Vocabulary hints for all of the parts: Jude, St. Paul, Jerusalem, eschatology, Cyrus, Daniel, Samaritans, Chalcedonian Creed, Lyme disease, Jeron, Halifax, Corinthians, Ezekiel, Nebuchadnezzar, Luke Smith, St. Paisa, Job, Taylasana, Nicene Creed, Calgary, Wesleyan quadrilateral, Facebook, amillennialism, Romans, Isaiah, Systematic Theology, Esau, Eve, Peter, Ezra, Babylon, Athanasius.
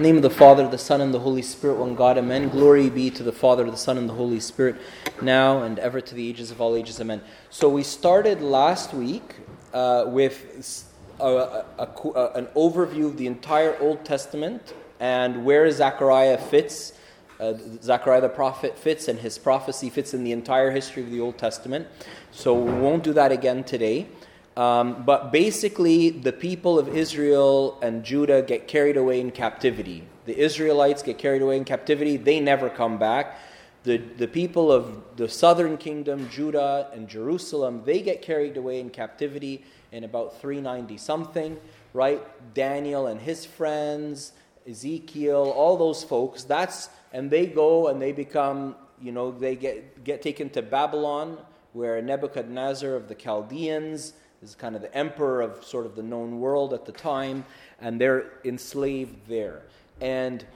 In the name of the Father, the Son, and the Holy Spirit, one God, amen. Glory be to the Father, the Son, and the Holy Spirit, now and ever to the ages of all ages, amen. So we started last week with an overview of the entire Old Testament and where Zechariah fits, Zechariah the prophet fits, and his prophecy fits in the entire history of the Old Testament. So we won't do that again today. But basically, the people of Israel and Judah get carried away in captivity. The Israelites get carried away in captivity. They never come back. The people of the southern kingdom, Judah and Jerusalem, they get carried away in captivity in about 390-something, right? Daniel and his friends, Ezekiel, all those folks, and they go and they become, they get taken to Babylon, where Nebuchadnezzar of the Chaldeans is kind of the emperor of sort of the known world at the time, and they're enslaved there. And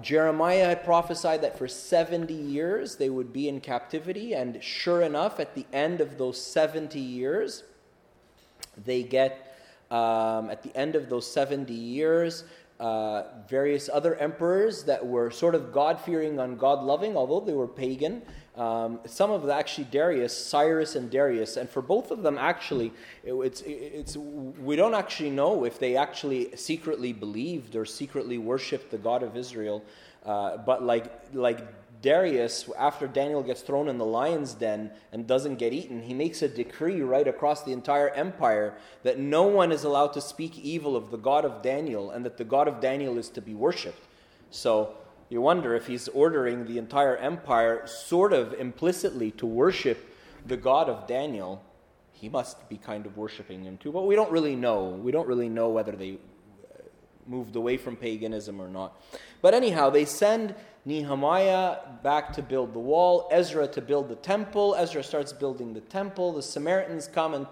Jeremiah had prophesied that for 70 years they would be in captivity, and sure enough, at the end of those 70 years, various other emperors that were sort of God-fearing and God-loving, although they were pagan. Some of them actually Cyrus and Darius, and for both of them actually, we don't actually know if they actually secretly believed or secretly worshipped the God of Israel. But like Darius, after Daniel gets thrown in the lion's den and doesn't get eaten, he makes a decree right across the entire empire that no one is allowed to speak evil of the God of Daniel, and that the God of Daniel is to be worshipped. So you wonder if he's ordering the entire empire sort of implicitly to worship the God of Daniel. He must be kind of worshipping him too, but we don't really know. We don't really know whether they moved away from paganism or not. But anyhow, they send Nehemiah back to build the wall, Ezra to build the temple. Ezra starts building the temple. The Samaritans come and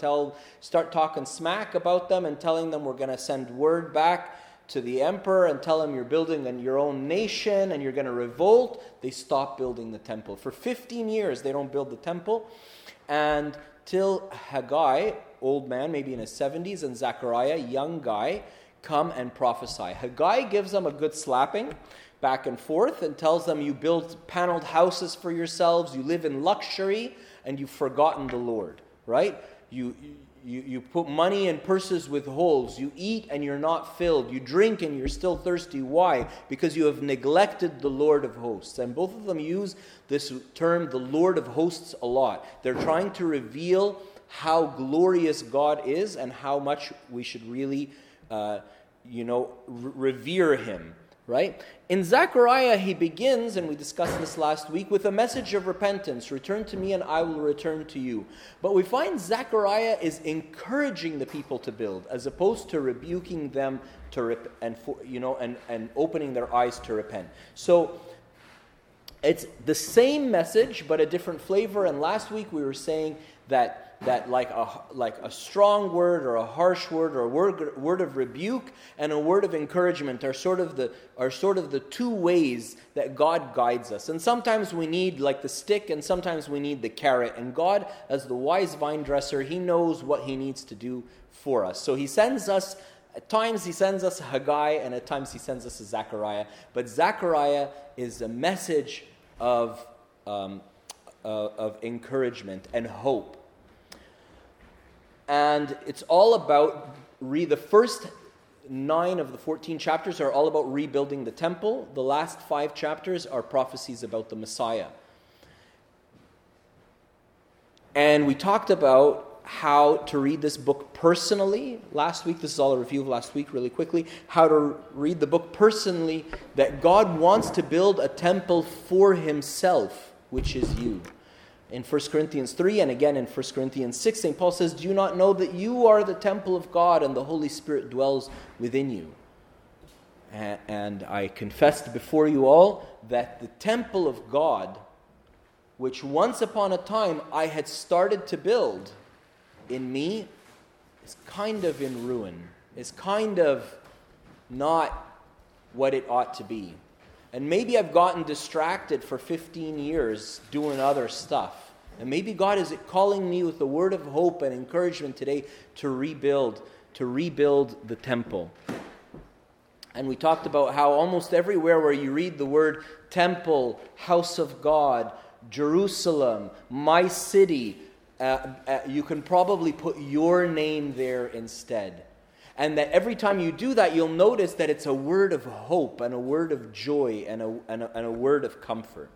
start talking smack about them and telling them, we're going to send word back to the emperor and tell him you're building your own nation and you're going to revolt. They stop building the temple. For 15 years, they don't build the temple, and till Haggai, old man, maybe in his 70s, and Zechariah, young guy, come and prophesy. Haggai gives them a good slapping back and forth and tells them, you build paneled houses for yourselves, you live in luxury, and you've forgotten the Lord, right? You put money in purses with holes. You eat and you're not filled. You drink and you're still thirsty. Why? Because you have neglected the Lord of hosts. And both of them use this term, the Lord of hosts, a lot. They're trying to reveal how glorious God is and how much we should really, revere him, right? In Zechariah, he begins, and we discussed this last week, with a message of repentance. Return to me and I will return to you. But we find Zechariah is encouraging the people to build, as opposed to rebuking them to and opening their eyes to repent. So it's the same message, but a different flavor. And last week we were saying that like a strong word or a harsh word or a word of rebuke and a word of encouragement are sort of the two ways that God guides us. And sometimes we need like the stick and sometimes we need the carrot. And God, as the wise vine dresser, he knows what he needs to do for us. So he sends us, at times he sends us Haggai and at times he sends us Zechariah. But Zechariah is a message of encouragement and hope. And it's all about, the first 9 of the 14 chapters are all about rebuilding the temple. The last 5 chapters are prophecies about the Messiah. And we talked about how to read this book personally last week. This is all a review of last week really quickly. How to read the book personally, that God wants to build a temple for himself, which is you. In 1 Corinthians 3 and again in 1 Corinthians 6, St. Paul says, do you not know that you are the temple of God and the Holy Spirit dwells within you? And I confessed before you all that the temple of God, which once upon a time I had started to build in me, is kind of in ruin, is kind of not what it ought to be. And maybe I've gotten distracted for 15 years doing other stuff. And maybe God is calling me with a word of hope and encouragement today to rebuild the temple. And we talked about how almost everywhere where you read the word temple, house of God, Jerusalem, my city, you can probably put your name there instead. And that every time you do that, you'll notice that it's a word of hope and a word of joy and a word of comfort.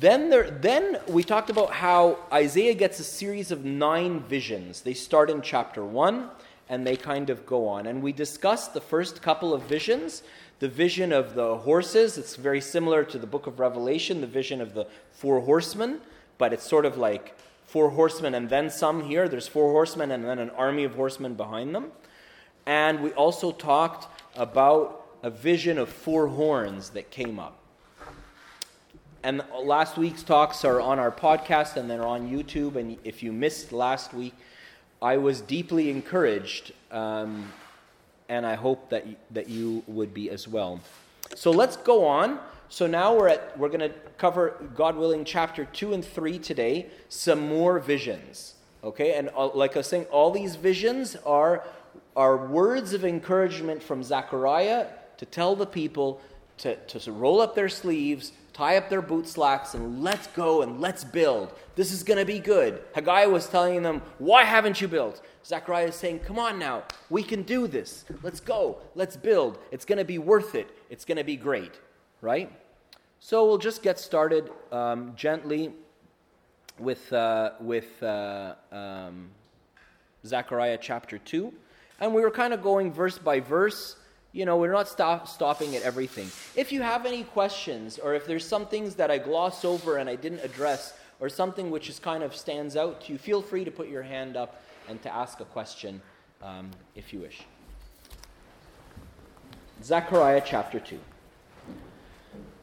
Then we talked about how Isaiah gets a series of 9 visions. They start in chapter 1 and they kind of go on. And we discussed the first couple of visions. The vision of the horses, it's very similar to the book of Revelation, the vision of the 4 horsemen, but it's sort of like 4 horsemen and then some here. There's 4 horsemen and then an army of horsemen behind them. And we also talked about a vision of 4 horns that came up. And last week's talks are on our podcast and they're on YouTube. And if you missed last week, I was deeply encouraged, and I hope that you would be as well. So let's go on. So now we're going to cover, God willing, chapter 2 and 3 today. Some more visions, okay? And like I was saying, all these visions are words of encouragement from Zechariah to tell the people to roll up their sleeves, tie up their boot slacks, and let's go and let's build. This is going to be good. Haggai was telling them, why haven't you built? Zechariah is saying, come on now, we can do this. Let's go, let's build. It's going to be worth it. It's going to be great, right? So we'll just get started gently with Zechariah chapter 2. And we were kind of going verse by verse. You know, we're not stopping at everything. If you have any questions, or if there's some things that I gloss over and I didn't address, or something which is kind of stands out to you, feel free to put your hand up and to ask a question if you wish. Zechariah chapter 2.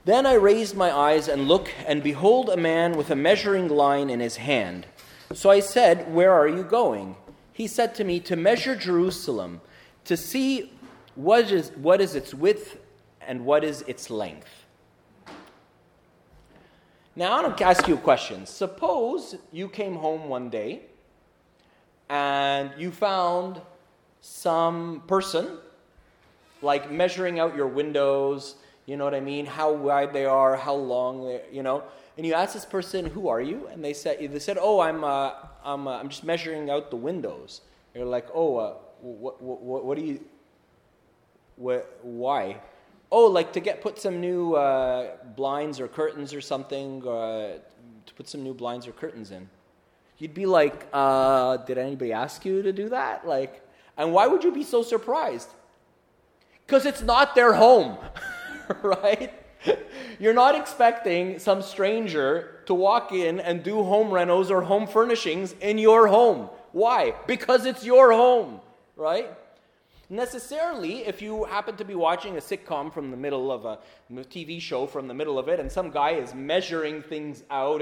Then I raised my eyes and looked, and behold, a man with a measuring line in his hand. So I said, where are you going? He said to me, to measure Jerusalem, to see what is its width and what is its length? Now, I want to ask you a question. Suppose you came home one day and you found some person like measuring out your windows, you know what I mean, how wide they are, how long they, you know, and you asked this person, who are you? And they said, oh, I'm just measuring out the windows. You're like, oh, what do you? Why? Oh, like to put some new blinds or curtains or something, to put some new blinds or curtains in. You'd be like, did anybody ask you to do that? Like, and why would you be so surprised? Because it's not their home, right? You're not expecting some stranger to walk in and do home renos or home furnishings in your home. Why? Because it's your home, right? Necessarily, if you happen to be watching a sitcom from the middle of a TV show from the middle of it, and some guy is measuring things out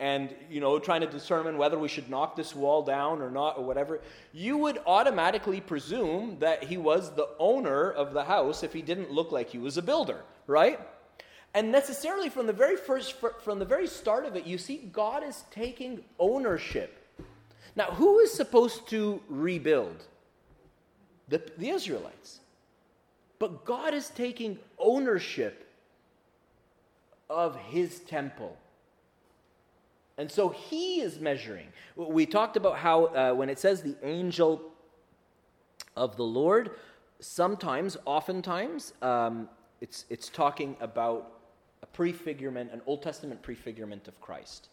and you know, trying to determine whether we should knock this wall down or not or whatever, you would automatically presume that he was the owner of the house if he didn't look like he was a builder, right? And necessarily from the very start of it, you see God is taking ownership. Now, who is supposed to rebuild? The Israelites. But God is taking ownership of his temple. And so he is measuring. We talked about how when it says the angel of the Lord, oftentimes, it's talking about a prefigurement, an Old Testament prefigurement of Christ.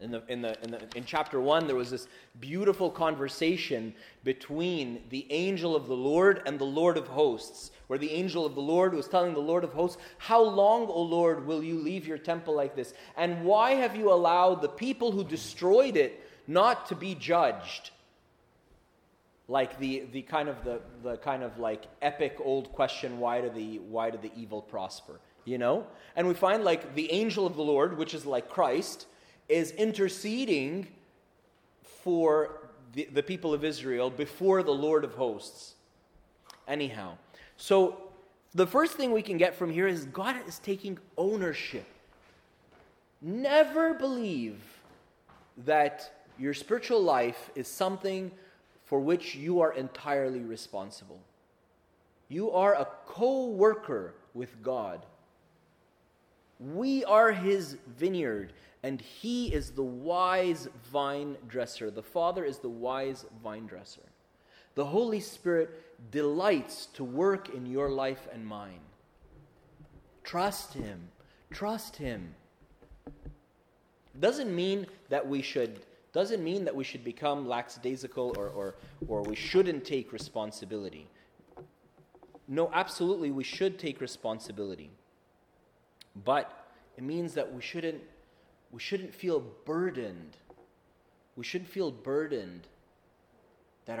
In chapter 1, there was this beautiful conversation between the angel of the Lord and the Lord of hosts, where the angel of the Lord was telling the Lord of hosts, how long, O Lord, will you leave your temple like this? And why have you allowed the people who destroyed it not to be judged? Like the kind of like epic old question, why do the evil prosper? You know? And we find like the angel of the Lord, which is like Christ, is interceding for the people of Israel before the Lord of hosts. Anyhow, so the first thing we can get from here is God is taking ownership. Never believe that your spiritual life is something for which you are entirely responsible. You are a co-worker with God. We are his vineyard, and he is the wise vine dresser. The Father is the wise vine dresser. The Holy Spirit delights to work in your life and mine. Trust him. Trust him. Doesn't mean that we should become lackadaisical or we shouldn't take responsibility. No, absolutely we should take responsibility. But it means that we shouldn't feel burdened. We shouldn't feel burdened that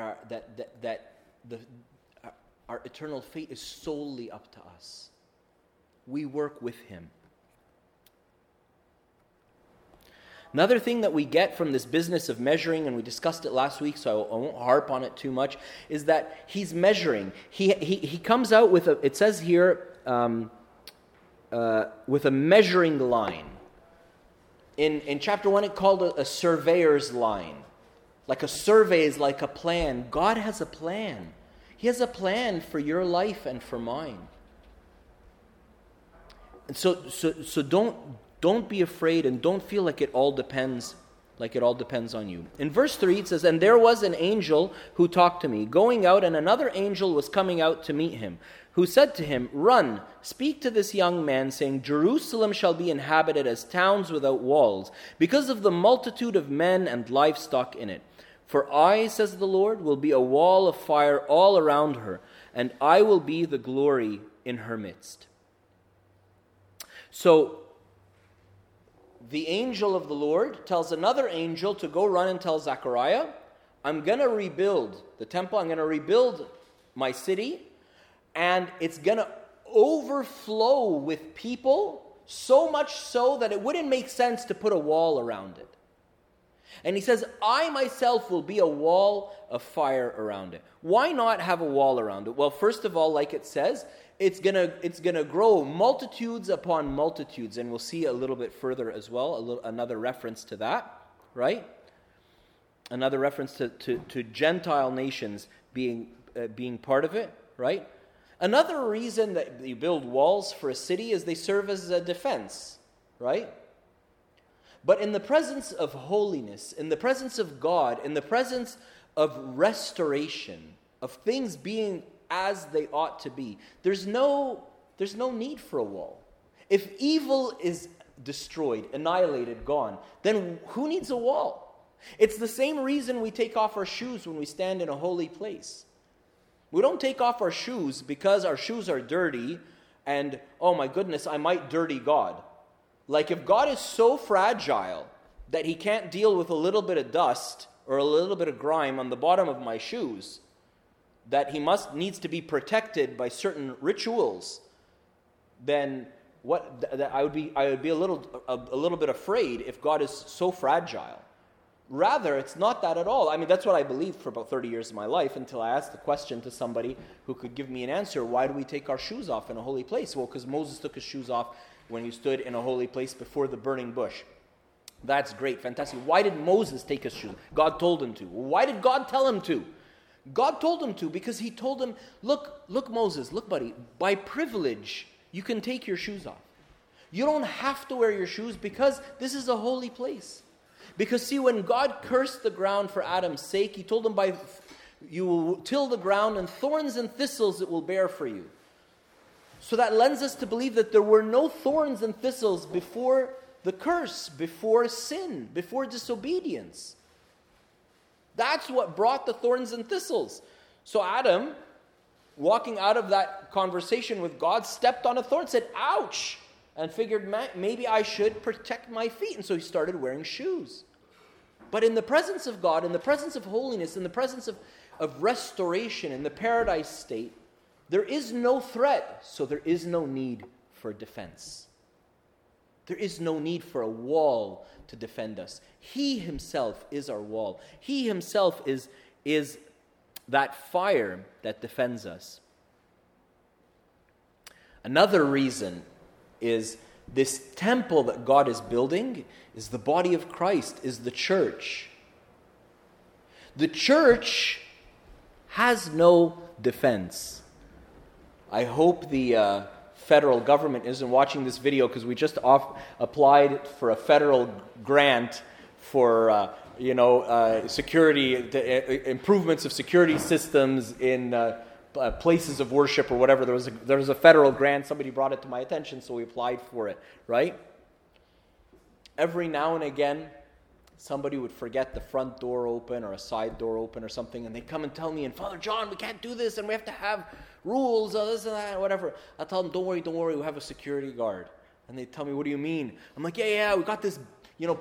our eternal fate is solely up to us. We work with him. Another thing that we get from this business of measuring, and we discussed it last week, so I won't harp on it too much, is that he's measuring. He comes out with a, it says here, with a measuring line. In chapter 1, it called a surveyor's line. Like a survey is like a plan. God has a plan. He has a plan for your life and for mine. And so don't be afraid and don't feel like it all depends on you. In verse 3 it says, "And there was an angel who talked to me, going out, and another angel was coming out to meet him, who said to him, 'Run, speak to this young man, saying, Jerusalem shall be inhabited as towns without walls, because of the multitude of men and livestock in it. For I, says the Lord, will be a wall of fire all around her, and I will be the glory in her midst.'" So the angel of the Lord tells another angel to go run and tell Zechariah, "I'm going to rebuild the temple, I'm going to rebuild my city, and it's going to overflow with people, so much so that it wouldn't make sense to put a wall around it." And he says, "I myself will be a wall of fire around it." Why not have a wall around it? Well, first of all, like it says, it's gonna grow multitudes upon multitudes, and we'll see a little bit further as well, another reference to that, right? Another reference to Gentile nations being part of it, right? Another reason that you build walls for a city is they serve as a defense, right? But in the presence of holiness, in the presence of God, in the presence of restoration, of things being as they ought to be, there's no need for a wall. If evil is destroyed, annihilated, gone, then who needs a wall? It's the same reason we take off our shoes when we stand in a holy place. We don't take off our shoes because our shoes are dirty and, oh my goodness, I might dirty God. Like if God is so fragile that he can't deal with a little bit of dust or a little bit of grime on the bottom of my shoes, that he needs to be protected by certain rituals, then I would be a little bit afraid if God is so fragile. Rather, it's not that at all. I mean, that's what I believed for about 30 years of my life until I asked the question to somebody who could give me an answer. Why do we take our shoes off in a holy place? Well, because Moses took his shoes off when he stood in a holy place before the burning bush. That's great, fantastic. Why did Moses take his shoes? God told him to. Why did God tell him to? God told him to because he told him, look, Moses, look, buddy, by privilege, you can take your shoes off. You don't have to wear your shoes because this is a holy place. Because see, when God cursed the ground for Adam's sake, he told him, you will till the ground and thorns and thistles it will bear for you. So that lends us to believe that there were no thorns and thistles before the curse, before sin, before disobedience. That's what brought the thorns and thistles. So Adam, walking out of that conversation with God, stepped on a thorn, said, ouch, and figured maybe I should protect my feet. And so he started wearing shoes. But in the presence of God, in the presence of holiness, in the presence of restoration, in the paradise state, there is no threat, so there is no need for defense. There is no need for a wall to defend us. He himself is our wall. He himself is that fire that defends us. Another reason is this temple that God is building is the body of Christ, is the church. The church has no defense. I hope the federal government isn't watching this video, because we just applied for a federal grant for security, improvements of security systems in places of worship or whatever. There was a federal grant. Somebody brought it to my attention, so we applied for it, right? Every now and again, somebody would forget the front door open or a side door open or something, and they come and tell me, and Father John, we can't do this, and we have to have rules, or this and that, or whatever. I tell them, don't worry, we have a security guard. And they tell me, what do you mean? I'm like, yeah, we got this,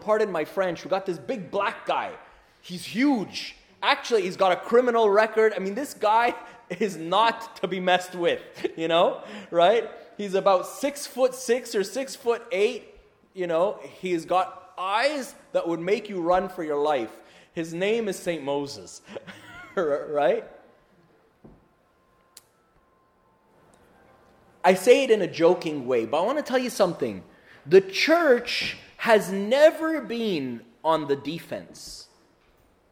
pardon my French, we got this big black guy. He's huge. Actually, he's got a criminal record. I mean, this guy is not to be messed with, right? He's about 6'6" or 6'8". He's got eyes that would make you run for your life. His name is St. Moses, right? I say it in a joking way, but I want to tell you something. The church has never been on the defense.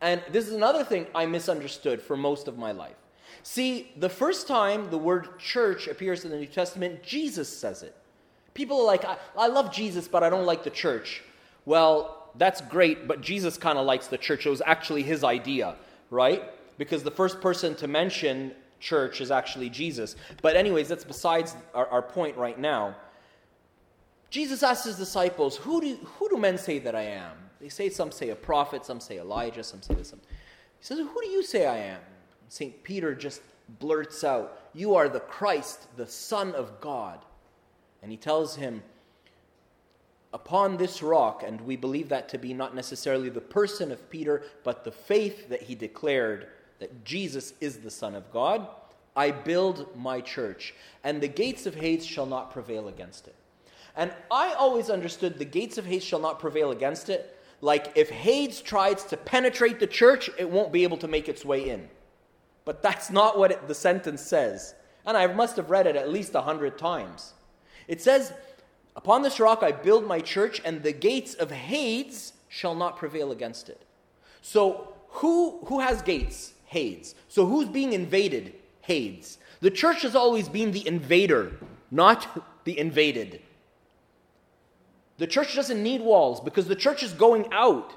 And this is another thing I misunderstood for most of my life. See, the first time the word church appears in the New Testament, Jesus says it. People are like, I love Jesus, but I don't like the church. Well, that's great, but Jesus kind of likes the church. It was actually his idea, right? Because the first person to mention church is actually Jesus. But anyways, that's besides our point right now. Jesus asked his disciples, who do men say that I am? They say, some say a prophet, some say Elijah, some say this. He says, who do you say I am? And St. Peter just blurts out, you are the Christ, the Son of God. And he tells him, upon this rock, and we believe that to be not necessarily the person of Peter, but the faith that he declared that Jesus is the Son of God, I build my church, and the gates of Hades shall not prevail against it. And I always understood the gates of Hades shall not prevail against it, like if Hades tries to penetrate the church, it won't be able to make its way in. But that's not what the sentence says. And I must have read it at least 100 times. It says, upon this rock I build my church, and the gates of Hades shall not prevail against it. So who has gates? Hades. So who's being invaded? Hades. The church has always been the invader, not the invaded. The church doesn't need walls because the church is going out.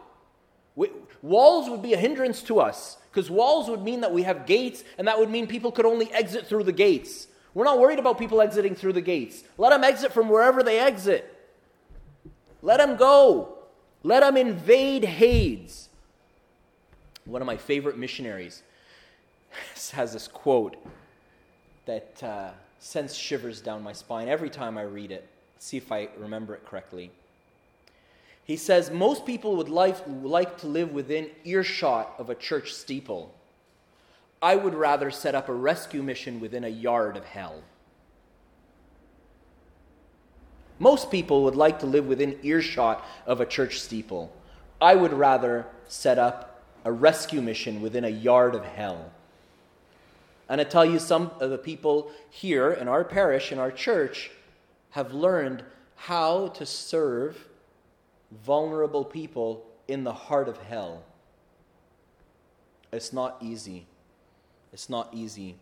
Walls would be a hindrance to us because walls would mean that we have gates, and that would mean people could only exit through the gates. We're not worried about people exiting through the gates. Let them exit from wherever they exit. Let them go. Let them invade Hades. One of my favorite missionaries has this quote that sends shivers down my spine every time I read it. Let's see if I remember it correctly. He says, most people would like to live within earshot of a church steeple. I would rather set up a rescue mission within a yard of hell. Most people would like to live within earshot of a church steeple. I would rather set up a rescue mission within a yard of hell. And I tell you, some of the people here in our parish, in our church, have learned how to serve vulnerable people in the heart of hell. It's not easy. It's not easy,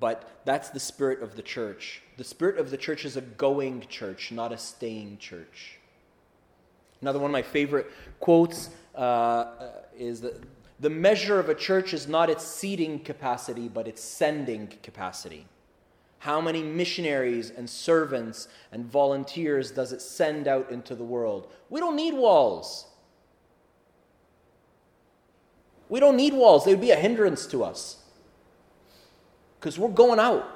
but that's the spirit of the church. The spirit of the church is a going church, not a staying church. Another one of my favorite quotes is that the measure of a church is not its seating capacity, but its sending capacity. How many missionaries and servants and volunteers does it send out into the world? We don't need walls. We don't need walls. They would be a hindrance to us, because we're going out.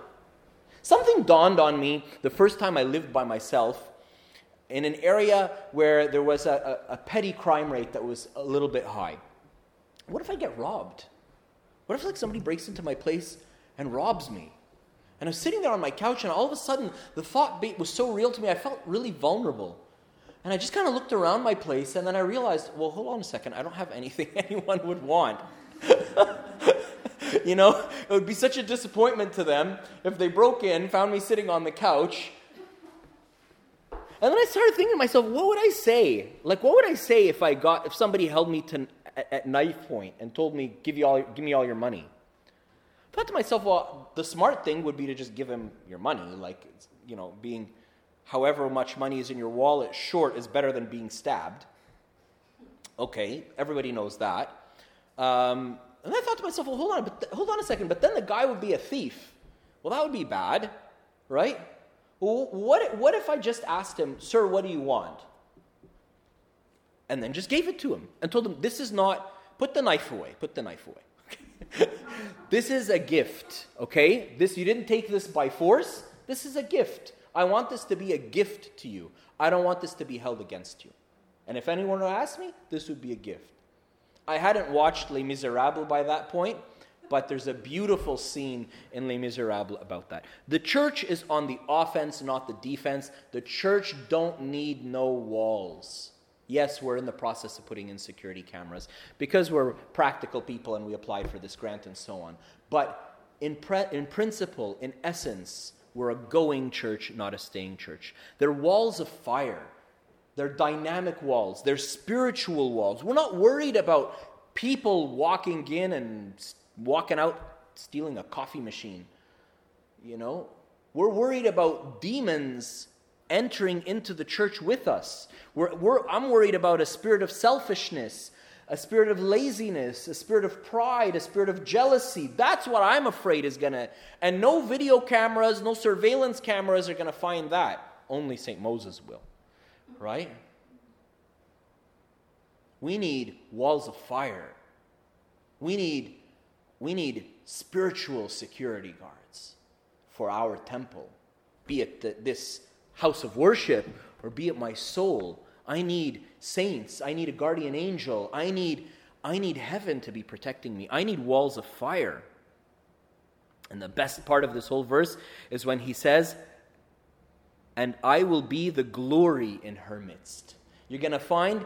Something dawned on me the first time I lived by myself in an area where there was a petty crime rate that was a little bit high. What if I get robbed? What if somebody breaks into my place and robs me? And I was sitting there on my couch, and all of a sudden the thought was so real to me, I felt really vulnerable. And I just kind of looked around my place, and then I realized, well, hold on a second, I don't have anything anyone would want. It would be such a disappointment to them if they broke in, found me sitting on the couch. And then I started thinking to myself, what would I say? Like, what would I say if somebody held me at knife point and told me, give me all your money? I thought to myself, well, the smart thing would be to just give him your money. Like, you know, being however much money is in your wallet short is better than being stabbed. Okay, everybody knows that. And I thought to myself, well, hold on a second. But then the guy would be a thief. Well, that would be bad, right? Well, what if I just asked him, sir, what do you want? And then just gave it to him and told him, this is not, put the knife away. This is a gift, okay? This, you didn't take this by force. This is a gift. I want this to be a gift to you. I don't want this to be held against you. And if anyone would ask me, this would be a gift. I hadn't watched Les Miserables by that point, but there's a beautiful scene in Les Miserables about that. The church is on the offense, not the defense. The church don't need no walls. Yes, we're in the process of putting in security cameras because we're practical people and we applied for this grant and so on. But in principle, in essence, we're a going church, not a staying church. They're walls of fire. They're dynamic walls. They're spiritual walls. We're not worried about people walking in and walking out, stealing a coffee machine. You know, we're worried about demons entering into the church with us. I'm worried about a spirit of selfishness, a spirit of laziness, a spirit of pride, a spirit of jealousy. That's what I'm afraid is going to... And no video cameras, no surveillance cameras are going to find that. Only St. Moses will, right? We need walls of fire. We need spiritual security guards for our temple, be it this house of worship, or be it my soul. I need saints. I need a guardian angel. I need heaven to be protecting me. I need walls of fire. And the best part of this whole verse is when he says, and I will be the glory in her midst. You're going to find,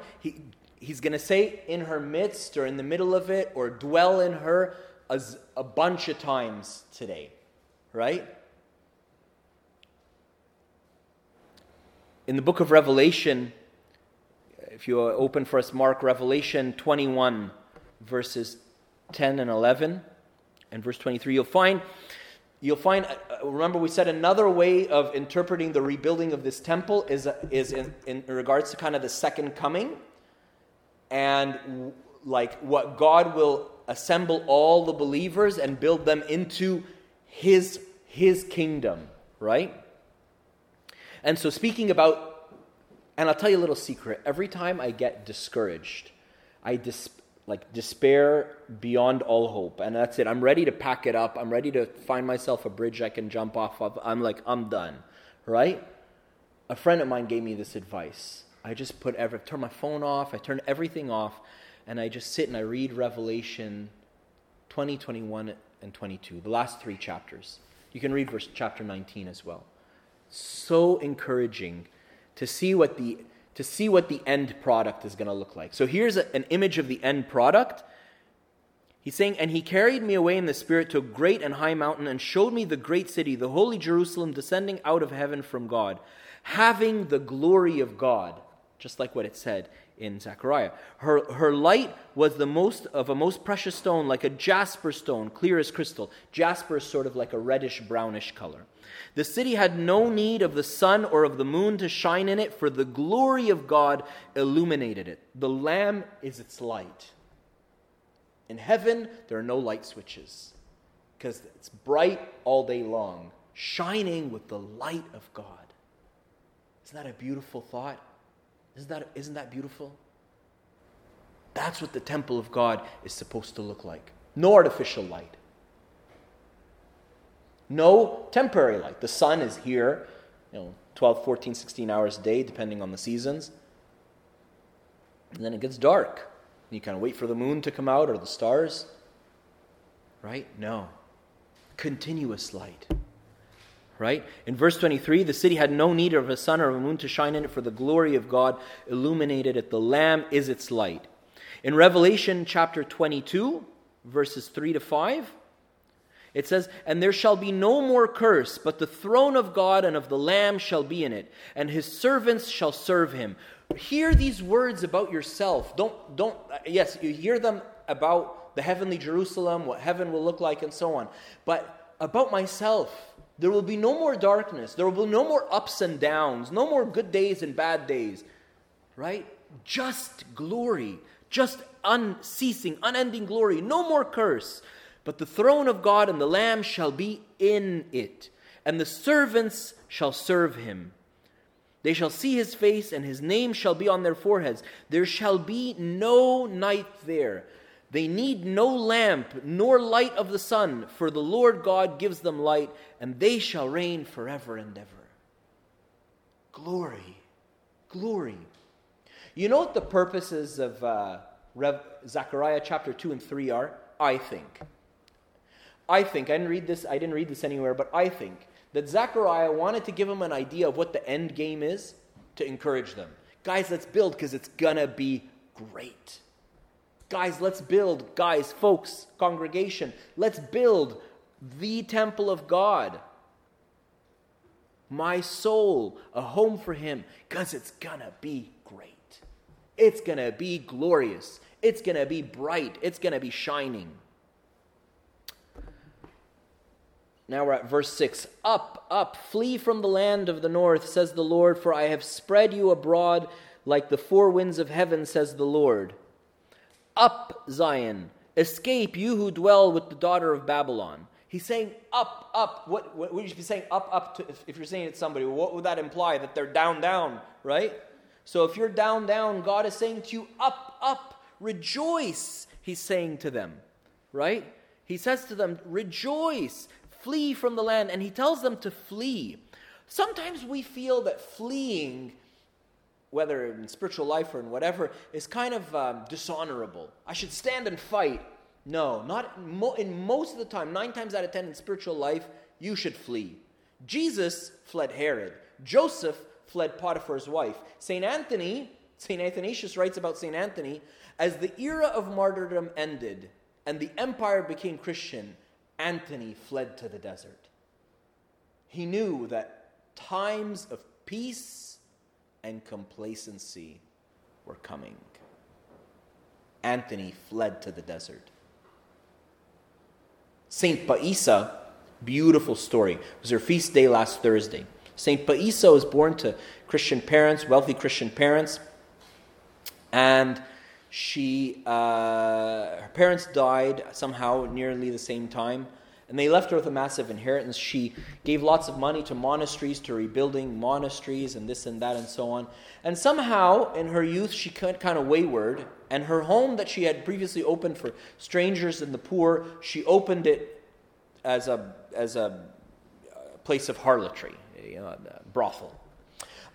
he's going to say in her midst, or in the middle of it, or dwell in her as a bunch of times today, right? In the book of Revelation, if you open for us, Mark, Revelation 21, verses 10 and 11, and verse 23, you'll find. Remember, we said another way of interpreting the rebuilding of this temple is in regards to kind of the second coming, and like what God will assemble all the believers and build them into His kingdom, right? And so speaking about, and I'll tell you a little secret, every time I get discouraged, I despair beyond all hope. And that's it. I'm ready to pack it up. I'm ready to find myself a bridge I can jump off of. I'm done, right? A friend of mine gave me this advice. I just turn my phone off, I turn everything off, and I just sit and I read Revelation 20, 21, and 22, the last three chapters. You can read chapter 19 as well. So encouraging to see what the end product is going to look like. So here's an image of the end product. He's saying, and he carried me away in the spirit to a great and high mountain and showed me the great city, the holy Jerusalem, descending out of heaven from God, having the glory of God, just like what it said in Zechariah. Her light was a most precious stone, like a jasper stone, clear as crystal. Jasper is sort of like a reddish-brownish color. The city had no need of the sun or of the moon to shine in it, for the glory of God illuminated it. The Lamb is its light. In heaven, there are no light switches, because it's bright all day long, shining with the light of God. Isn't that a beautiful thought? Isn't that beautiful? That's what the temple of God is supposed to look like. No artificial light. No temporary light. The sun is here, 12, 14, 16 hours a day, depending on the seasons. And then it gets dark. You kind of wait for the moon to come out or the stars. Right? No. Continuous light. Right? In verse 23, the city had no need of a sun or a moon to shine in it, for the glory of God illuminated it. The Lamb is its light. In Revelation chapter 22, verses 3 to 5, it says, and there shall be no more curse, but the throne of God and of the Lamb shall be in it, and his servants shall serve him. Hear these words about yourself. Don't, yes, you hear them about the heavenly Jerusalem, what heaven will look like, and so on. But about myself, there will be no more darkness. There will be no more ups and downs, no more good days and bad days, right? Just glory, just unceasing, unending glory, no more curse. But the throne of God and the Lamb shall be in it, and the servants shall serve him. They shall see his face, and his name shall be on their foreheads. There shall be no night there. They need no lamp, nor light of the sun, for the Lord God gives them light, and they shall reign forever and ever. Glory, glory. You know what the purposes of Zechariah chapter 2 and 3 are? I think that Zechariah wanted to give them an idea of what the end game is, to encourage them. Guys, let's build, because it's going to be great. Guys, let's build. Guys, folks, congregation, let's build the temple of God. My soul, a home for him, because it's going to be great. It's going to be glorious. It's going to be bright. It's going to be shining. Now we're at verse 6. Up, up, flee from the land of the north, says the Lord, for I have spread you abroad like the four winds of heaven, says the Lord. Up, Zion, escape you who dwell with the daughter of Babylon. He's saying up, up. What would you be saying up, up to, if you're saying it to somebody? What would that imply? That they're down, down, right? So if you're down, down, God is saying to you, up, up, rejoice, he's saying to them, right? He says to them, rejoice. Flee from the land, and he tells them to flee. Sometimes we feel that fleeing, whether in spiritual life or in whatever, is kind of dishonorable. I should stand and fight. No, not in most of the time, 9 times out of 10 in spiritual life, you should flee. Jesus fled Herod. Joseph fled Potiphar's wife. St. Athanasius writes about St. Anthony, as the era of martyrdom ended and the empire became Christian, Anthony fled to the desert. He knew that times of peace and complacency were coming. Anthony fled to the desert. St. Paisa, beautiful story. It was her feast day last Thursday. St. Paisa was born to Christian parents, wealthy Christian parents, and her parents died somehow nearly the same time, and they left her with a massive inheritance. She gave lots of money to monasteries, to rebuilding monasteries and this and that and so on. And somehow in her youth she got kind of wayward, and her home that she had previously opened for strangers and the poor, she opened it as a place of harlotry, a brothel.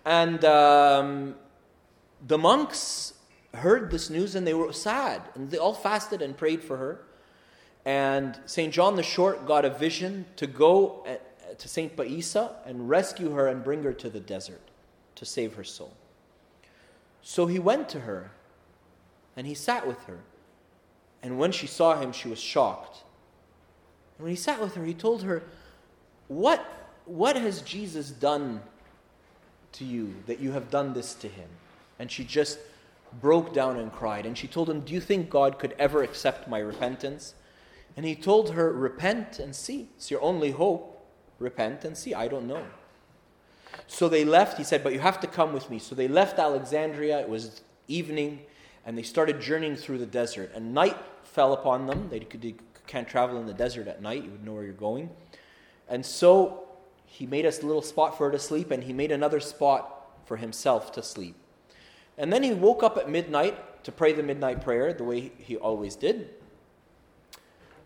And the monks heard this news, and they were sad, and they all fasted and prayed for her. And St. John the Short got a vision to go to St. Paisa and rescue her and bring her to the desert to save her soul. So he went to her and he sat with her, and when she saw him she was shocked. And when he sat with her, he told her, what has Jesus done to you that you have done this to him? And she just broke down and cried. And she told him, do you think God could ever accept my repentance? And he told her, repent and see. It's your only hope. Repent and see. I don't know. So they left. He said, but you have to come with me. So they left Alexandria. It was evening, and they started journeying through the desert. And night fell upon them. They can't travel in the desert at night. You would know where you're going. And so he made a little spot for her to sleep, and he made another spot for himself to sleep. And then he woke up at midnight to pray the midnight prayer, the way he always did.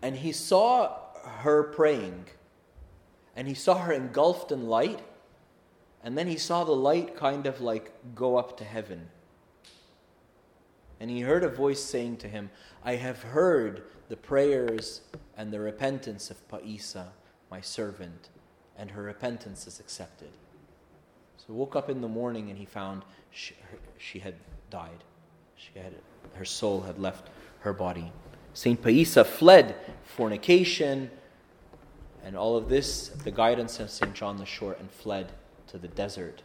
And he saw her praying. And he saw her engulfed in light. And then he saw the light kind of like go up to heaven. And he heard a voice saying to him, I have heard the prayers and the repentance of Paisa, my servant, and her repentance is accepted. So he woke up in the morning, and he found she had died. Her soul had left her body. St. Paisa fled fornication and all of this, the guidance of St. John the Short, and fled to the desert.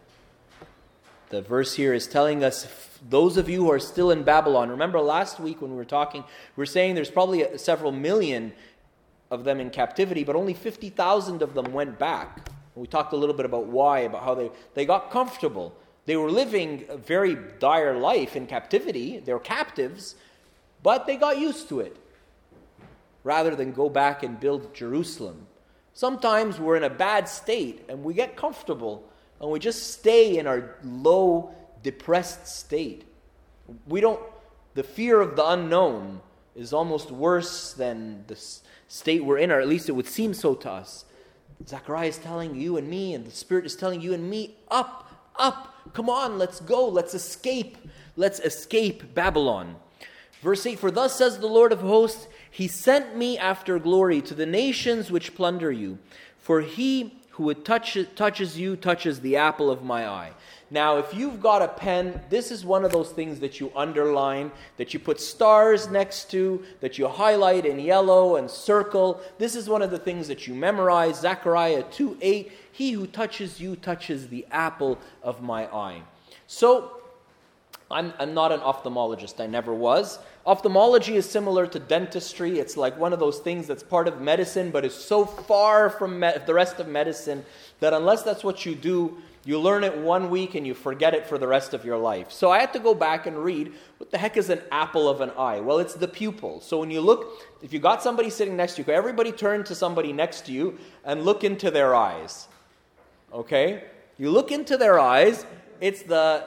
The verse here is telling us, those of you who are still in Babylon, remember last week when we were talking, we were saying there's probably several million of them in captivity, but only 50,000 of them went back. We talked a little bit about why, about how they got comfortable. They were living a very dire life in captivity. They were captives, but they got used to it rather than go back and build Jerusalem. Sometimes we're in a bad state and we get comfortable and we just stay in our low, depressed state. The fear of the unknown is almost worse than the state we're in, or at least it would seem so to us. Zechariah is telling you and me, and the Spirit is telling you and me, up, come on, let's go, let's escape Babylon. Verse 8, for thus says the Lord of hosts, he sent me after glory to the nations which plunder you, for he who touches you touches the apple of my eye. Now, if you've got a pen, this is one of those things that you underline, that you put stars next to, that you highlight in yellow and circle. This is one of the things that you memorize. Zechariah 2:8, he who touches you touches the apple of my eye. So, I'm not an ophthalmologist. I never was. Ophthalmology is similar to dentistry. It's like one of those things that's part of medicine, but is so far from the rest of medicine that unless that's what you do, you learn it one week and you forget it for the rest of your life. So I had to go back and read, what the heck is an apple of an eye? Well, it's the pupil. So when you look, if you got somebody sitting next to you, everybody turn to somebody next to you and look into their eyes. Okay? You look into their eyes, it's the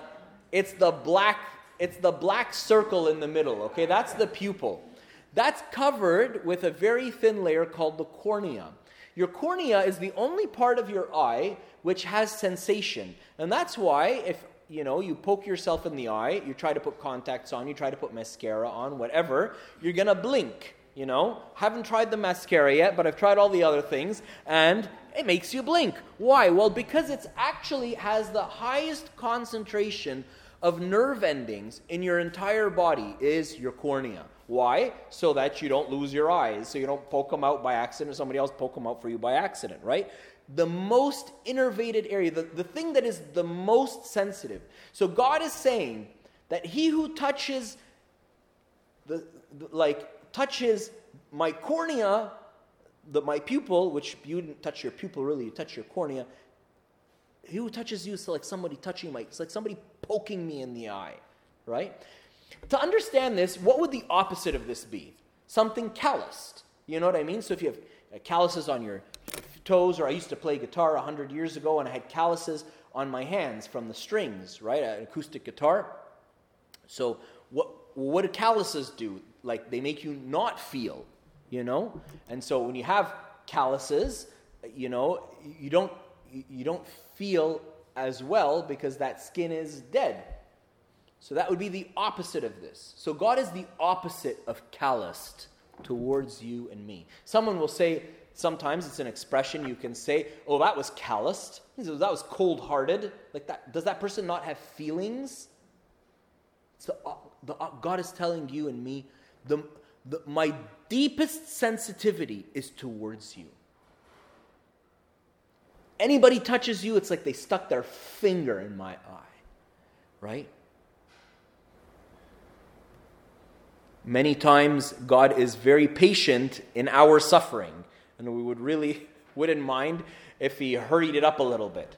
black circle in the middle, okay? That's the pupil. That's covered with a very thin layer called the cornea. Your cornea is the only part of your eye which has sensation. And that's why if, you poke yourself in the eye, you try to put contacts on, you try to put mascara on, whatever, you're going to blink, Haven't tried the mascara yet, but I've tried all the other things, and it makes you blink. Why? Well, because it actually has the highest concentration of nerve endings in your entire body is your cornea. Why? So that you don't lose your eyes, so you don't poke them out by accident, or somebody else poke them out for you by accident, right? The most innervated area, the thing that is the most sensitive. So God is saying that he who touches touches my cornea, my pupil, which you didn't touch your pupil really, you touch your cornea. He who touches you is like somebody touching it's like somebody poking me in the eye, right? To understand this, what would the opposite of this be? Something calloused. You know what I mean? So if you have calluses on your toes, or I used to play guitar 100 years ago and I had calluses on my hands from the strings, right? An acoustic guitar. So what do calluses do? Like they make you not feel, And so when you have calluses, you don't feel as well because that skin is dead. So that would be the opposite of this. So God is the opposite of calloused towards you and me. Someone will say, sometimes it's an expression you can say, oh, that was calloused. That was cold-hearted. Like that. Does that person not have feelings? So God is telling you and me, my deepest sensitivity is towards you. Anybody touches you, it's like they stuck their finger in my eye, right? Many times God is very patient in our suffering, and we wouldn't mind if he hurried it up a little bit.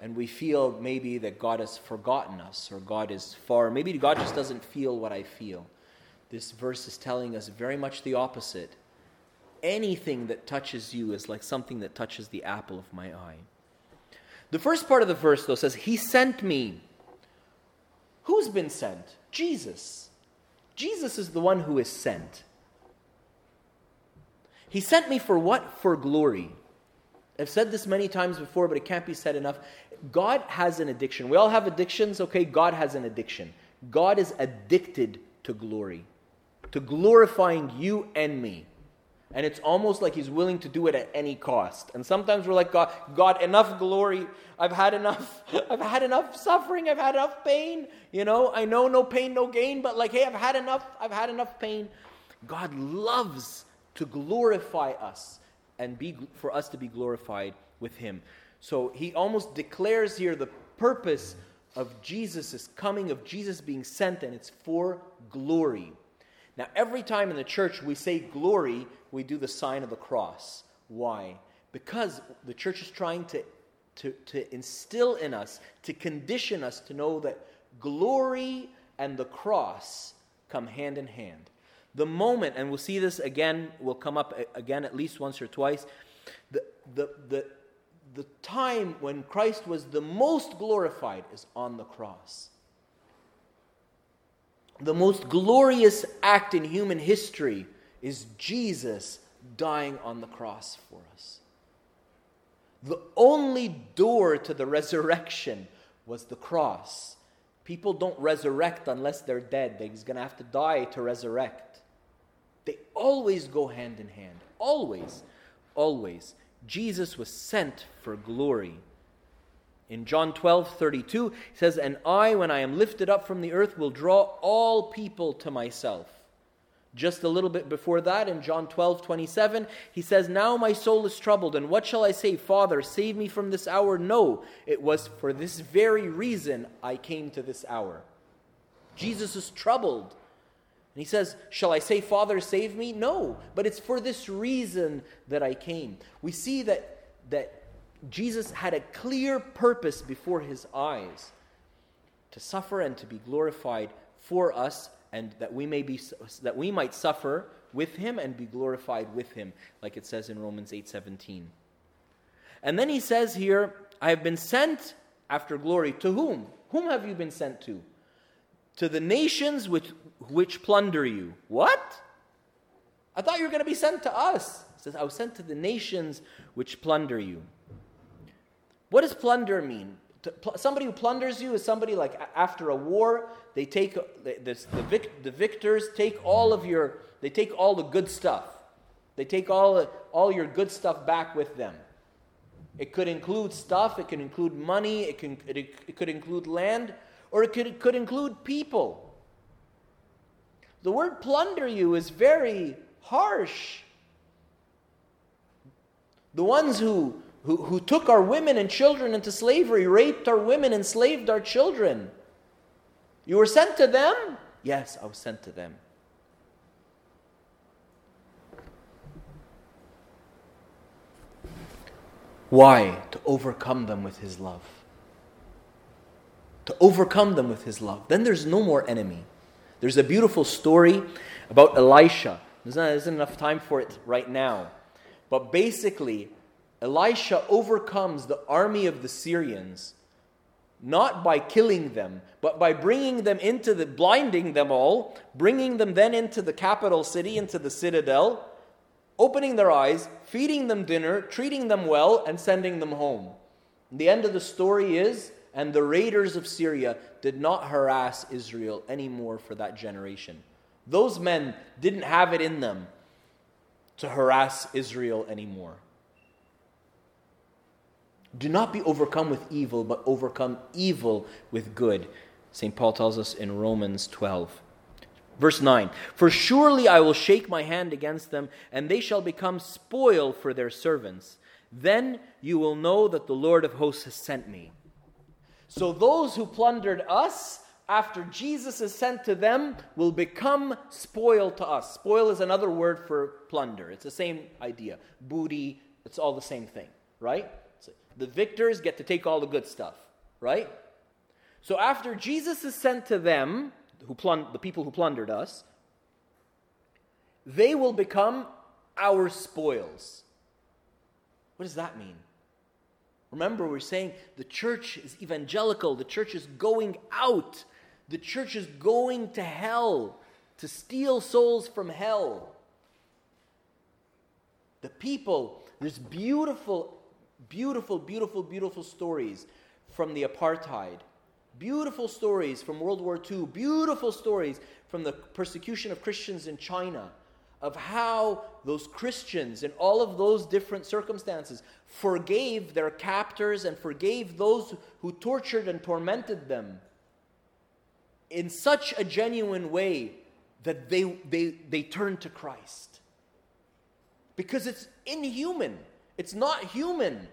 And we feel maybe that God has forgotten us, or God is far. Maybe God just doesn't feel what I feel. This verse is telling us very much the opposite. Anything that touches you is like something that touches the apple of my eye. The first part of the verse, though, says, he sent me. Who's been sent? Jesus. Jesus is the one who is sent. He sent me for what? For glory. I've said this many times before, but it can't be said enough. God has an addiction. We all have addictions, okay? God has an addiction. God is addicted to glory, to glorifying you and me. And it's almost like he's willing to do it at any cost. And sometimes we're like, God, enough glory. I've had enough. I've had enough suffering. I've had enough pain. I know no pain, no gain. But like, hey, I've had enough. I've had enough pain. God loves to glorify us and for us to be glorified with him. So he almost declares here the purpose of Jesus' coming, of Jesus being sent, and it's for glory. Now, every time in the church we say glory, we do the sign of the cross. Why? Because the church is trying to instill in us, to condition us to know that glory and the cross come hand in hand. The moment, and we'll see this again, will come up again at least once or twice, the time when Christ was the most glorified is on the cross. The most glorious act in human history is Jesus dying on the cross for us. The only door to the resurrection was the cross. People don't resurrect unless they're dead. They're going to have to die to resurrect. They always go hand in hand. Always. Always. Jesus was sent for glory. In John 12:32, he says, "And I, when I am lifted up from the earth, will draw all people to myself." Just a little bit before that, in John 12:27, he says, "Now my soul is troubled, and what shall I say? Father, save me from this hour? No, it was for this very reason I came to this hour." Jesus is troubled. And he says, "Shall I say, Father, save me?" No, but it's for this reason that I came. We see that Jesus had a clear purpose before his eyes, to suffer and to be glorified for us, and that we might suffer with him and be glorified with him, like it says in Romans 8:17. And then he says here, "I have been sent after glory." To whom? Whom have you been sent to? "To the nations which plunder you." What? I thought you were going to be sent to us. It says, "I was sent to the nations which plunder you." What does plunder mean? Somebody who plunders you is somebody like after a war, they take the victors take they take all the good stuff. They take all your good stuff back with them. It could include stuff, it could include money, it could include land, or it could include people. The word "plunder you" is very harsh. The ones who took our women and children into slavery, raped our women, enslaved our children. You were sent to them? Yes, I was sent to them. Why? To overcome them with his love. To overcome them with his love. Then there's no more enemy. There's a beautiful story about Elisha. There isn't enough time for it right now. But basically, Elisha overcomes the army of the Syrians, not by killing them, but by blinding them all, bringing them then into the capital city, into the citadel, opening their eyes, feeding them dinner, treating them well, and sending them home. The end of the story is, and the raiders of Syria did not harass Israel anymore for that generation. Those men didn't have it in them to harass Israel anymore. Do not be overcome with evil, but overcome evil with good. St. Paul tells us in Romans 12. Verse 9, "For surely I will shake my hand against them, and they shall become spoil for their servants. Then you will know that the Lord of hosts has sent me." So those who plundered us, after Jesus is sent to them, will become spoil to us. Spoil is another word for plunder. It's the same idea. Booty, it's all the same thing, right? The victors get to take all the good stuff, right? So after Jesus is sent to them, the people who plundered us, they will become our spoils. What does that mean? Remember, we're saying the church is evangelical. The church is going out. The church is going to hell to steal souls from hell. The people, there's beautiful stories from the apartheid. Beautiful stories from World War II. Beautiful stories from the persecution of Christians in China, of how those Christians in all of those different circumstances forgave their captors and forgave those who tortured and tormented them in such a genuine way that they turned to Christ. Because it's inhuman. It's not human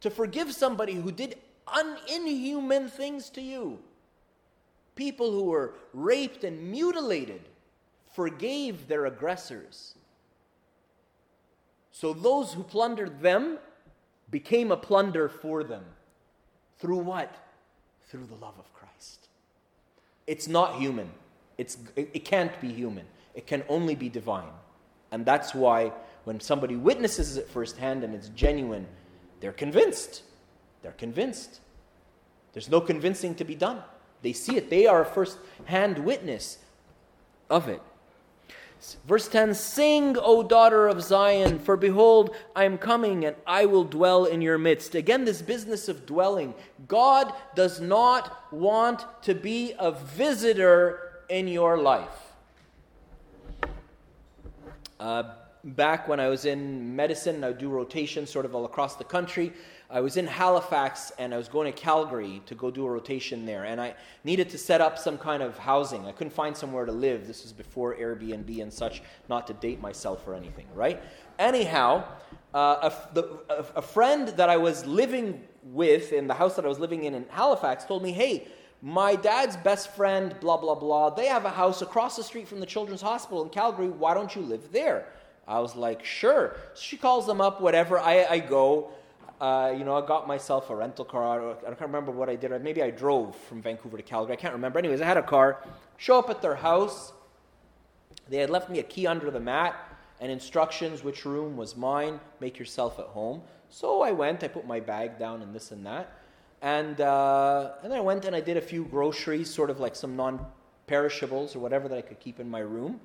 to forgive somebody who did inhuman things to you. People who were raped and mutilated forgave their aggressors. So those who plundered them became a plunder for them. Through what? Through the love of Christ. It's not human. It can't be human. It can only be divine. And that's why when somebody witnesses it firsthand and it's genuine, they're convinced. They're convinced. There's no convincing to be done. They see it. They are a first-hand witness of it. Verse 10, sing, O daughter of Zion, for behold, I am coming and I will dwell in your midst. Again, this business of dwelling. God does not want to be a visitor in your life. Back when I was in medicine, I would do rotations sort of all across the country. I was in Halifax and I was going to Calgary to go do a rotation there. And I needed to set up some kind of housing. I couldn't find somewhere to live. This was before Airbnb and such, not to date myself or anything, right? Anyhow, a friend that I was living with in the house that I was living in Halifax told me, hey, my dad's best friend, blah, blah, blah, they have a house across the street from the Children's Hospital in Calgary. Why don't you live there? I was like, sure. So she calls them up, whatever. I go. I got myself a rental car. I can't remember what I did. Maybe I drove from Vancouver to Calgary. I can't remember. Anyways, I had a car. Show up at their house. They had left me a key under the mat and instructions which room was mine. Make yourself at home. So I went. I put my bag down and this and that. And then I went and I did a few groceries, sort of like some non-perishables or whatever that I could keep in my room.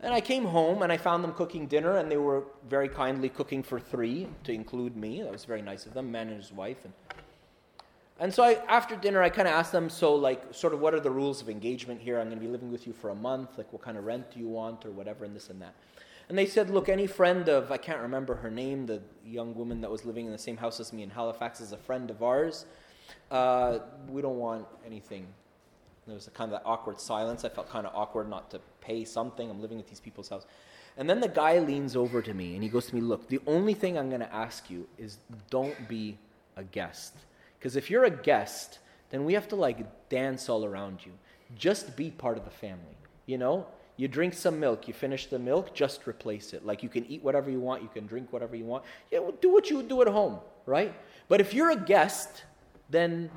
And I came home and I found them cooking dinner, and they were very kindly cooking for three to include me. That was very nice of them, man and his wife. And so after dinner, I kind of asked them, so like sort of what are the rules of engagement here? I'm going to be living with you for a month. Like what kind of rent do you want or whatever and this and that. And they said, look, any friend of, I can't remember her name, the young woman that was living in the same house as me in Halifax is a friend of ours. We don't want anything. There was a kind of that awkward silence. I felt kind of awkward not to pay something. I'm living at these people's house. And then the guy leans over to me and he goes to me, look, the only thing I'm going to ask you is don't be a guest. Because if you're a guest, then we have to like dance all around you. Just be part of the family. You know, you drink some milk, you finish the milk, just replace it. Like you can eat whatever you want. You can drink whatever you want. Yeah, well, do what you would do at home, right? But if you're a guest, then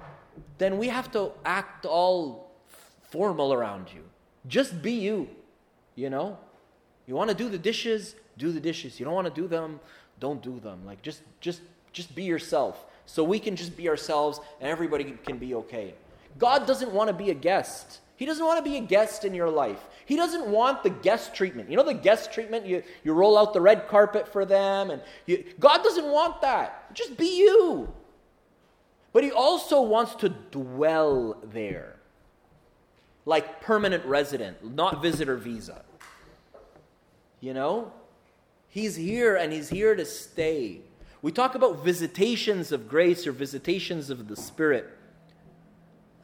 we have to act all formal around you. Just be you, you know? You want to do the dishes. You don't want to do them, don't do them. Like, just be yourself. So we can just be ourselves and everybody can be okay. God doesn't want to be a guest. He doesn't want to be a guest in your life. He doesn't want the guest treatment. You know the guest treatment? You roll out the red carpet for them. God doesn't want that. Just be you. But he also wants to dwell there. Like permanent resident, not visitor visa. You know? He's here and he's here to stay. We talk about visitations of grace or visitations of the Spirit.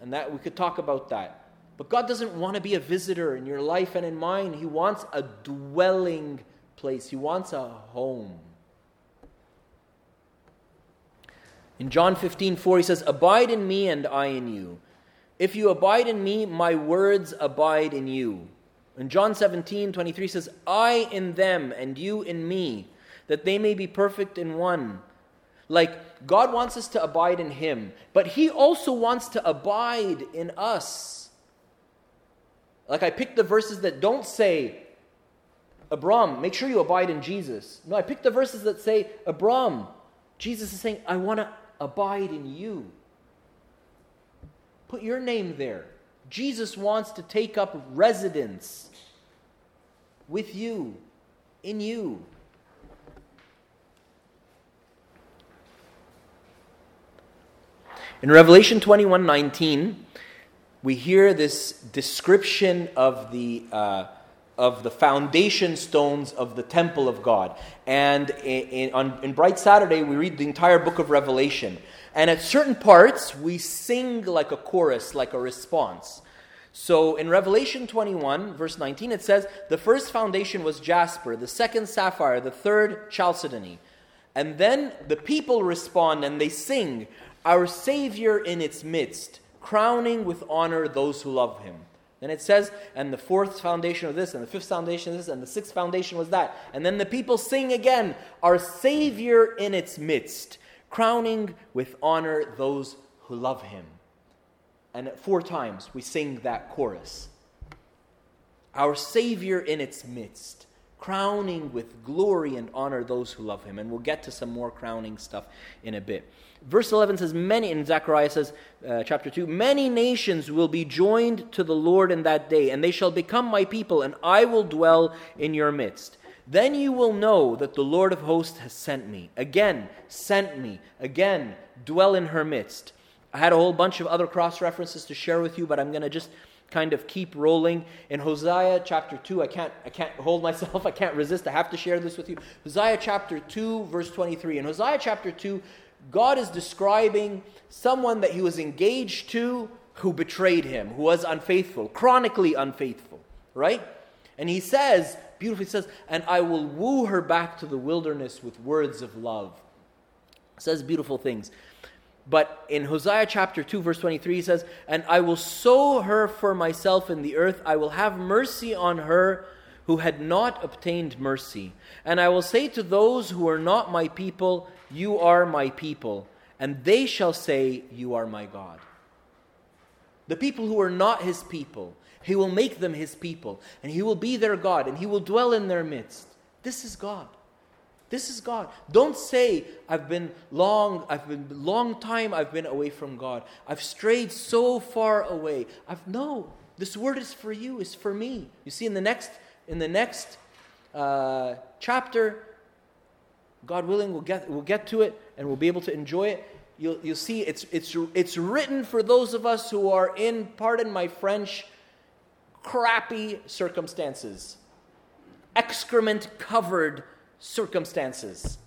And that we could talk about that. But God doesn't want to be a visitor in your life and in mine. He wants a dwelling place. He wants a home. In John 15:4, he says, "Abide in me and I in you. If you abide in me, my words abide in you." And John 17:23 says, "I in them and you in me, that they may be perfect in one." Like, God wants us to abide in him, but he also wants to abide in us. Like, I picked the verses that don't say, Abram, make sure you abide in Jesus. No, I picked the verses that say, Abram, Jesus is saying, I want to abide in you. Put your name there. Jesus wants to take up residence with you, in you. In Revelation 21:19, we hear this description of the foundation stones of the temple of God. And on Bright Saturday, we read the entire book of Revelation. And at certain parts, we sing like a chorus, like a response. So in Revelation 21, verse 19, it says, "The first foundation was jasper, the second sapphire, the third chalcedony." And then the people respond and they sing, our Savior in its midst, crowning with honor those who love him. Then it says, and the fourth foundation of this, and the fifth foundation of this, and the sixth foundation was that. And then the people sing again, our Savior in its midst, crowning with honor those who love him. And 4 times we sing that chorus. Our Savior in its midst, crowning with glory and honor those who love him. And we'll get to some more crowning stuff in a bit. Verse 11 says, and Zechariah says, chapter 2, many nations will be joined to the Lord in that day, and they shall become my people, and I will dwell in your midst. Then you will know that the Lord of hosts has sent me. Again, sent me. Again, dwell in her midst. I had a whole bunch of other cross-references to share with you, but I'm going to just kind of keep rolling. In Hosea chapter 2, I can't hold myself, I can't resist, I have to share this with you. Hosea chapter 2, verse 23. In Hosea chapter 2, God is describing someone that he was engaged to who betrayed him, who was unfaithful, chronically unfaithful, right? And he says, beautifully says, and I will woo her back to the wilderness with words of love. Says beautiful things. But in Hosea chapter 2, verse 23, he says, and I will sow her for myself in the earth. I will have mercy on her who had not obtained mercy. And I will say to those who are not my people, you are my people. And they shall say, you are my God. The people who are not his people, he will make them his people. And he will be their God. And he will dwell in their midst. This is God. This is God. Don't say, I've been long time, I've been away from God. I've strayed so far away. No, this word is for you, it's for me. You see, in the next chapter, God willing, we'll get to it and we'll be able to enjoy it. You'll see it's written for those of us who are in, pardon my French, crappy circumstances. Excrement covered circumstances.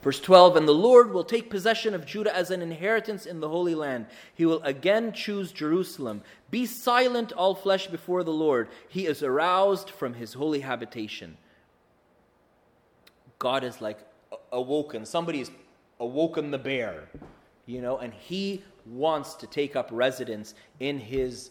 Verse 12, and the Lord will take possession of Judah as an inheritance in the Holy Land. He will again choose Jerusalem. Be silent, all flesh, before the Lord. He is aroused from his holy habitation. God is like awoken. Somebody's awoken the bear, you know, and he wants to take up residence in his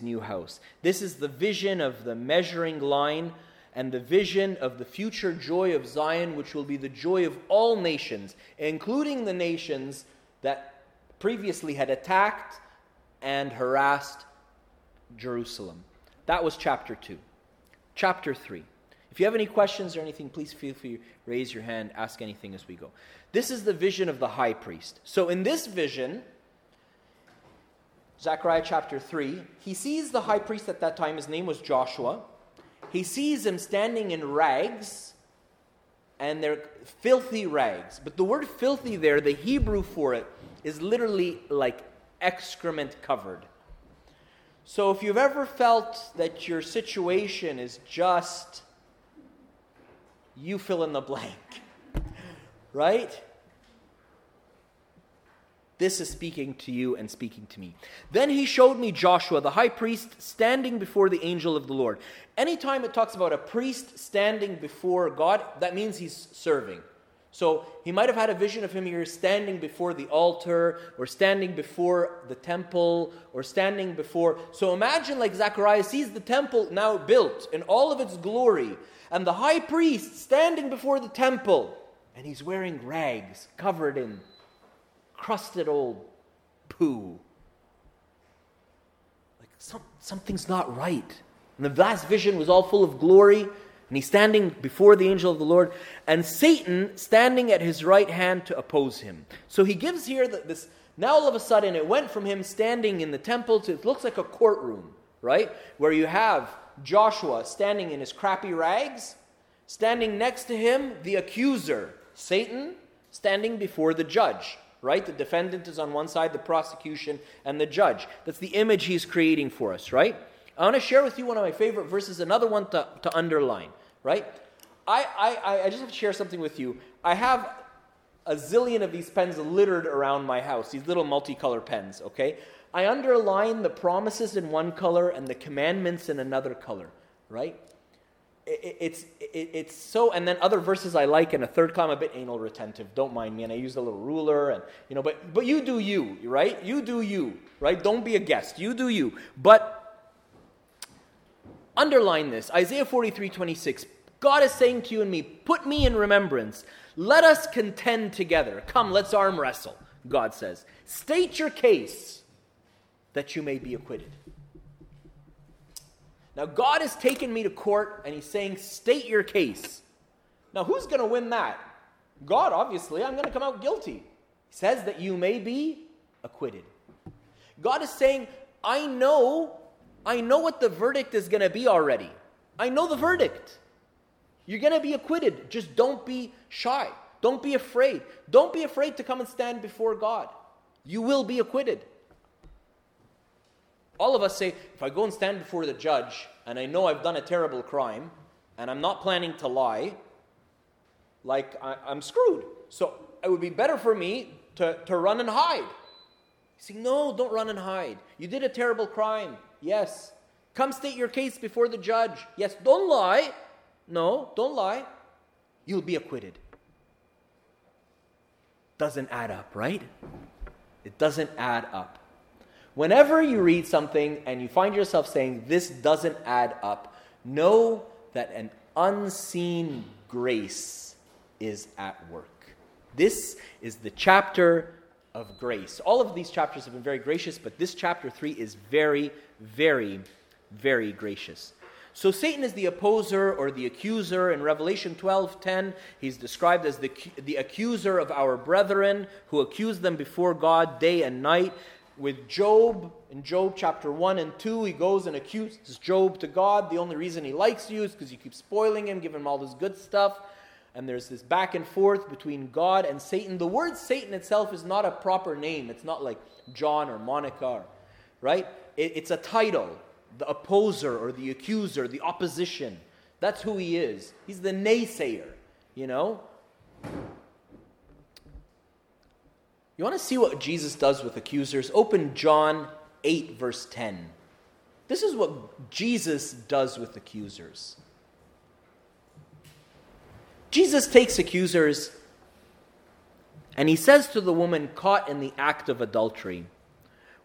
new house. This is the vision of the measuring line and the vision of the future joy of Zion, which will be the joy of all nations, including the nations that previously had attacked and harassed Jerusalem. That was chapter 2. Chapter 3. If you have any questions or anything, please feel free to raise your hand, ask anything as we go. This is the vision of the high priest. So in this vision, Zechariah chapter 3, he sees the high priest at that time. His name was Joshua. He sees him standing in rags, and they're filthy rags. But the word filthy there, the Hebrew for it, is literally like excrement covered. So if you've ever felt that your situation is just, you fill in the blank, right? This is speaking to you and speaking to me. Then he showed me Joshua, the high priest, standing before the angel of the Lord. Anytime it talks about a priest standing before God, that means he's serving. So he might have had a vision of him here standing before the altar or standing before the temple or standing before. So imagine like Zechariah sees the temple now built in all of its glory and the high priest standing before the temple and he's wearing rags covered in crusted old poo. Like something's not right. And the last vision was all full of glory, and he's standing before the angel of the Lord, and Satan standing at his right hand to oppose him. So he gives here this. Now all of a sudden, it went from him standing in the temple to it looks like a courtroom, right? Where you have Joshua standing in his crappy rags, standing next to him, the accuser, Satan, standing before the judge. Right? The defendant is on one side, the prosecution, and the judge. That's the image he's creating for us, right? I want to share with you one of my favorite verses, another one to underline, right? I just have to share something with you. I have a zillion of these pens littered around my house, these little multicolored pens, okay? I underline the promises in one color and the commandments in another color, right? It's so, and then other verses I like in a third column, a bit anal retentive, don't mind me, and I use the little ruler, and you know, but you do you, right? You do you, right? Don't be a guest, you do you. But underline this, Isaiah 43:26. God is saying to you and me, put me in remembrance. Let us contend together. Come, let's arm wrestle, God says. State your case that you may be acquitted. Now, God has taken me to court, and he's saying, state your case. Now, who's going to win that? God, obviously. I'm going to come out guilty. He says that you may be acquitted. God is saying, I know what the verdict is going to be already. I know the verdict. You're going to be acquitted. Just don't be shy. Don't be afraid. Don't be afraid to come and stand before God. You will be acquitted. All of us say, if I go and stand before the judge and I know I've done a terrible crime and I'm not planning to lie, like I'm screwed. So it would be better for me to run and hide. You say, no, don't run and hide. You did a terrible crime. Yes. Come state your case before the judge. Yes, don't lie. No, don't lie. You'll be acquitted. Doesn't add up, right? It doesn't add up. Whenever you read something and you find yourself saying, this doesn't add up, know that an unseen grace is at work. This is the chapter of grace. All of these chapters have been very gracious, but this chapter 3 is very, very, very gracious. So Satan is the opposer or the accuser. In Revelation 12:10, he's described as the accuser of our brethren who accused them before God day and night. With Job, in Job chapter 1 and 2, he goes and accuses Job to God. The only reason he likes you is because you keep spoiling him, giving him all this good stuff. And there's this back and forth between God and Satan. The word Satan itself is not a proper name. It's not like John or Monica, right? It's a title. The opposer or the accuser, the opposition. That's who he is. He's the naysayer, you know? You want to see what Jesus does with accusers? Open John 8, verse 10. This is what Jesus does with accusers. Jesus takes accusers and he says to the woman caught in the act of adultery,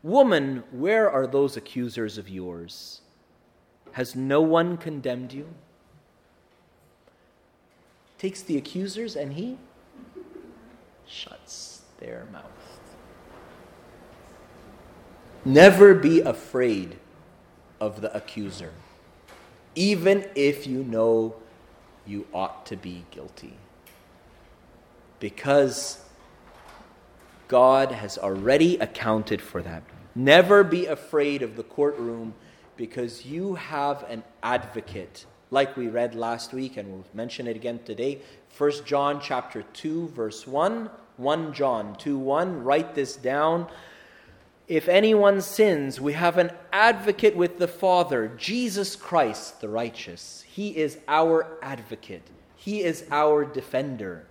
"Woman, where are those accusers of yours? Has no one condemned you?" Takes the accusers and he shuts their mouth. Never be afraid of the accuser, even if you know you ought to be guilty, because God has already accounted for that. Never be afraid of the courtroom, because you have an advocate, like we read last week, and we'll mention it again today. 1 John chapter 2, verse 1. 1 John 2:1, write this down. If anyone sins, we have an advocate with the Father, Jesus Christ the righteous. He is our advocate. He is our defender.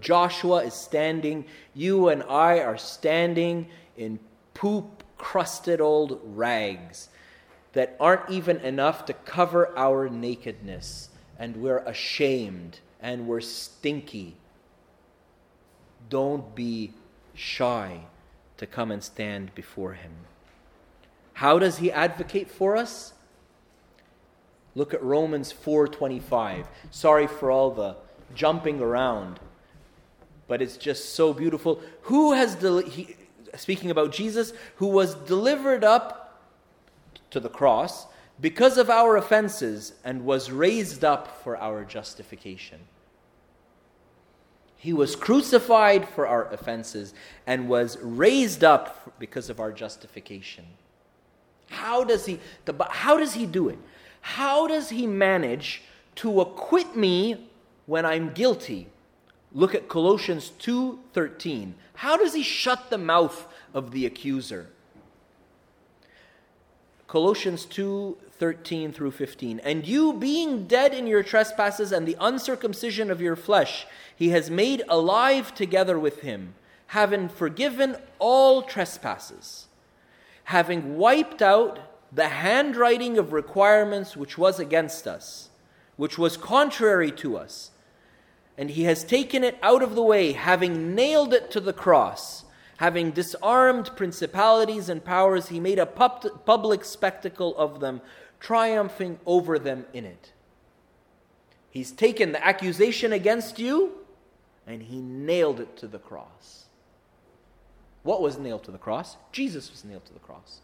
Joshua is standing. You and I are standing in poop-crusted old rags that aren't even enough to cover our nakedness. And we're ashamed and we're stinky. Don't be shy to come and stand before him. How does he advocate for us? Look at Romans 4:25. Sorry for all the jumping around, but it's just so beautiful. Speaking about Jesus, who was delivered up to the cross because of our offenses and was raised up for our justification. He was crucified for our offenses and was raised up because of our justification. How does he do it? How does he manage to acquit me when I'm guilty? Look at Colossians 2:13. How does he shut the mouth of the accuser? Colossians 2:13 through 15. And you, being dead in your trespasses and the uncircumcision of your flesh, he has made alive together with him, having forgiven all trespasses, having wiped out the handwriting of requirements which was against us, which was contrary to us. And he has taken it out of the way, having nailed it to the cross. Having disarmed principalities and powers, he made a public spectacle of them, triumphing over them in it. He's taken the accusation against you, and he nailed it to the cross. What was nailed to the cross? Jesus was nailed to the cross.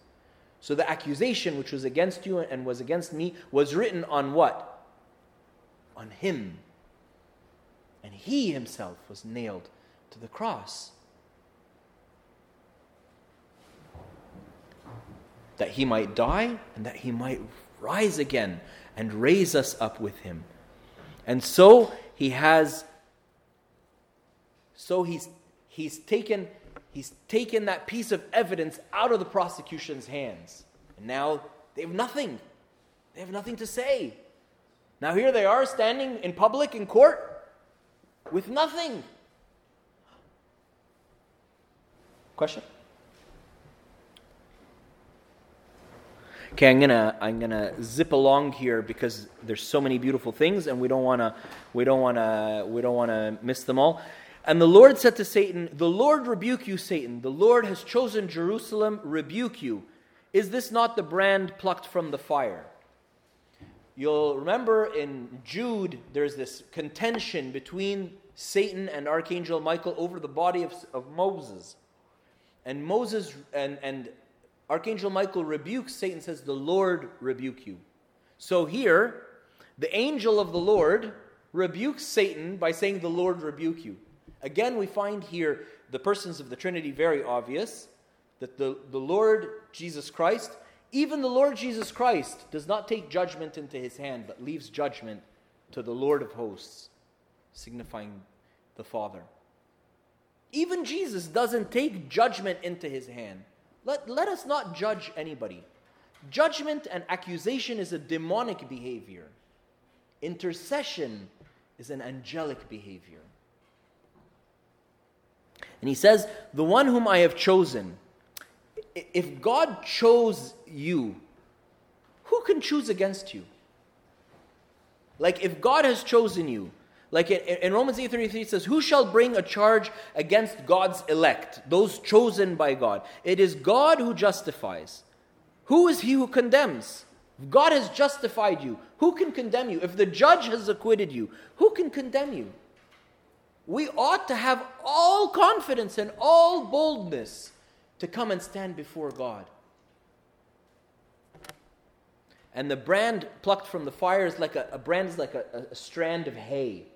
So the accusation which was against you and was against me was written on what? On him. And he himself was nailed to the cross. That he might die and that he might rise again and raise us up with him. And so he's taken that piece of evidence out of the prosecution's hands. And now they have nothing. They have nothing to say. Now here they are standing in public in court with nothing. Question? Okay, I'm gonna zip along here because there's so many beautiful things, and we don't wanna miss them all. And the Lord said to Satan, "The Lord rebuke you, Satan. The Lord has chosen Jerusalem, rebuke you. Is this not the brand plucked from the fire?" You'll remember in Jude, there's this contention between Satan and Archangel Michael over the body of Moses. And Archangel Michael rebukes Satan, says, "The Lord rebuke you." So here, the angel of the Lord rebukes Satan by saying, "The Lord rebuke you." Again, we find here the persons of the Trinity very obvious, that the Lord Jesus Christ, even the Lord Jesus Christ does not take judgment into his hand, but leaves judgment to the Lord of hosts, signifying the Father. Even Jesus doesn't take judgment into his hand. Let us not judge anybody. Judgment and accusation is a demonic behavior. Intercession is an angelic behavior. And he says, "The one whom I have chosen." If God chose you, who can choose against you? Like if God has chosen you, like in Romans 8:33 it says, "Who shall bring a charge against God's elect, those chosen by God? It is God who justifies. Who is he who condemns? If God has justified you, who can condemn you? If the judge has acquitted you, who can condemn you?" We ought to have all confidence and all boldness to come and stand before God. And the brand plucked from the fire is like a brand is like a strand of hay.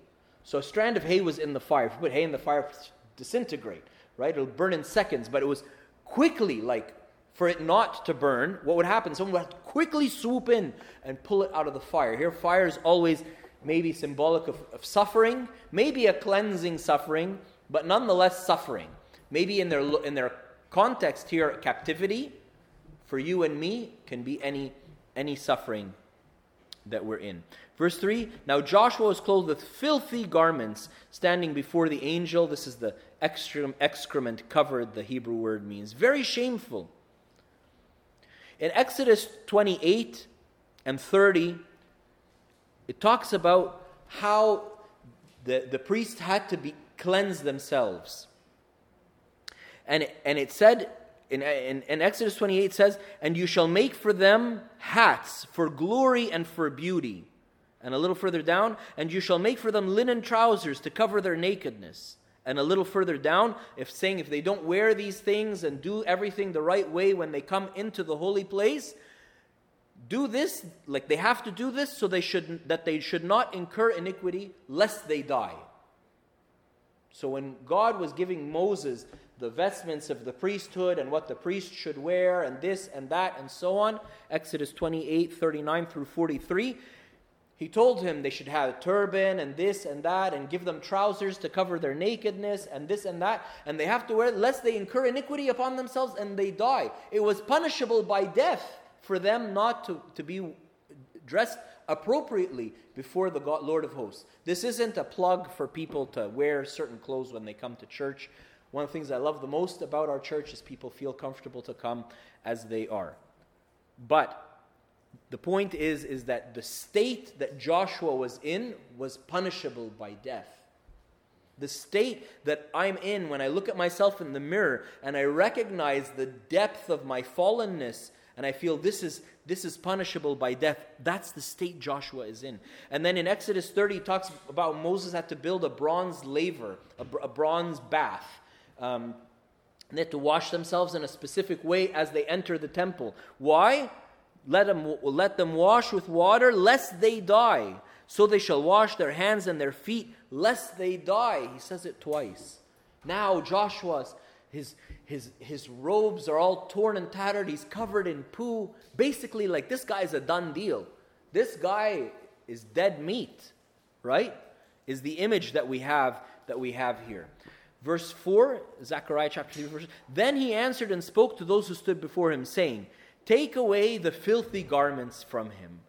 So a strand of hay was in the fire. If you put hay in the fire, it disintegrate, right? It'll burn in seconds. But it was quickly, like for it not to burn, what would happen? Someone would have to quickly swoop in and pull it out of the fire. Here, fire is always maybe symbolic of suffering, maybe a cleansing suffering, but nonetheless suffering. Maybe in their context here, captivity for you and me can be any suffering that we're in. Verse 3, "Now Joshua was clothed with filthy garments, standing before the angel." This is the excrement covered, the Hebrew word means. Very shameful. In Exodus 28 and 30, it talks about how the priests had to be cleansed themselves. And it said, in Exodus 28 it says, "And you shall make for them hats for glory and for beauty." And a little further down, "And you shall make for them linen trousers to cover their nakedness." And a little further down, if they don't wear these things and do everything the right way when they come into the holy place, do this, like they have to do this, so they should not incur iniquity, lest they die. So when God was giving Moses the vestments of the priesthood and what the priest should wear and this and that and so on, Exodus 28:39-43, he told him they should have a turban and this and that and give them trousers to cover their nakedness and this and that, and they have to wear it lest they incur iniquity upon themselves and they die. It was punishable by death for them not to be dressed appropriately before the God, Lord of hosts. This isn't a plug for people to wear certain clothes when they come to church. One of the things I love the most about our church is people feel comfortable to come as they are. But The point is that the state that Joshua was in was punishable by death. The state that I'm in when I look at myself in the mirror and I recognize the depth of my fallenness and I feel this is punishable by death, that's the state Joshua is in. And then in Exodus 30, it talks about Moses had to build a bronze laver, a bronze bath. They had to wash themselves in a specific way as they enter the temple. Why? Let them wash with water, lest they die. So they shall wash their hands and their feet, lest they die. He says it twice. Now Joshua's, his robes are all torn and tattered. He's covered in poo. Basically, like, this guy's a done deal. This guy is dead meat, right? Is the image that we have here. Verse 4, Zechariah chapter 3, verse. Then he answered and spoke to those who stood before him, saying, "Take away the filthy garments from him."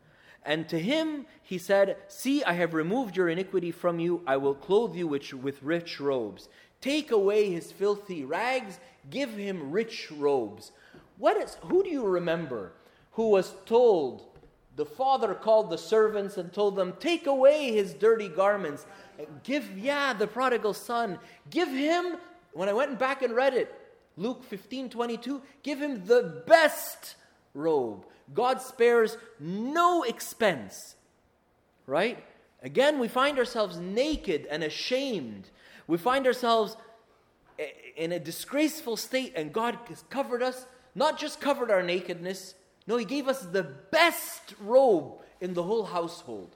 And to him he said, "See, I have removed your iniquity from you. I will clothe you with rich robes." Take away his filthy rags. Give him rich robes. Who do you remember who was told, the father called the servants and told them, "Take away his dirty garments." The prodigal son. Give him, when I went back and read it, Luke 15:22, give him the best robe. God spares no expense, right? Again, we find ourselves naked and ashamed. We find ourselves in a disgraceful state, and God has covered us, not just covered our nakedness. No, he gave us the best robe in the whole household,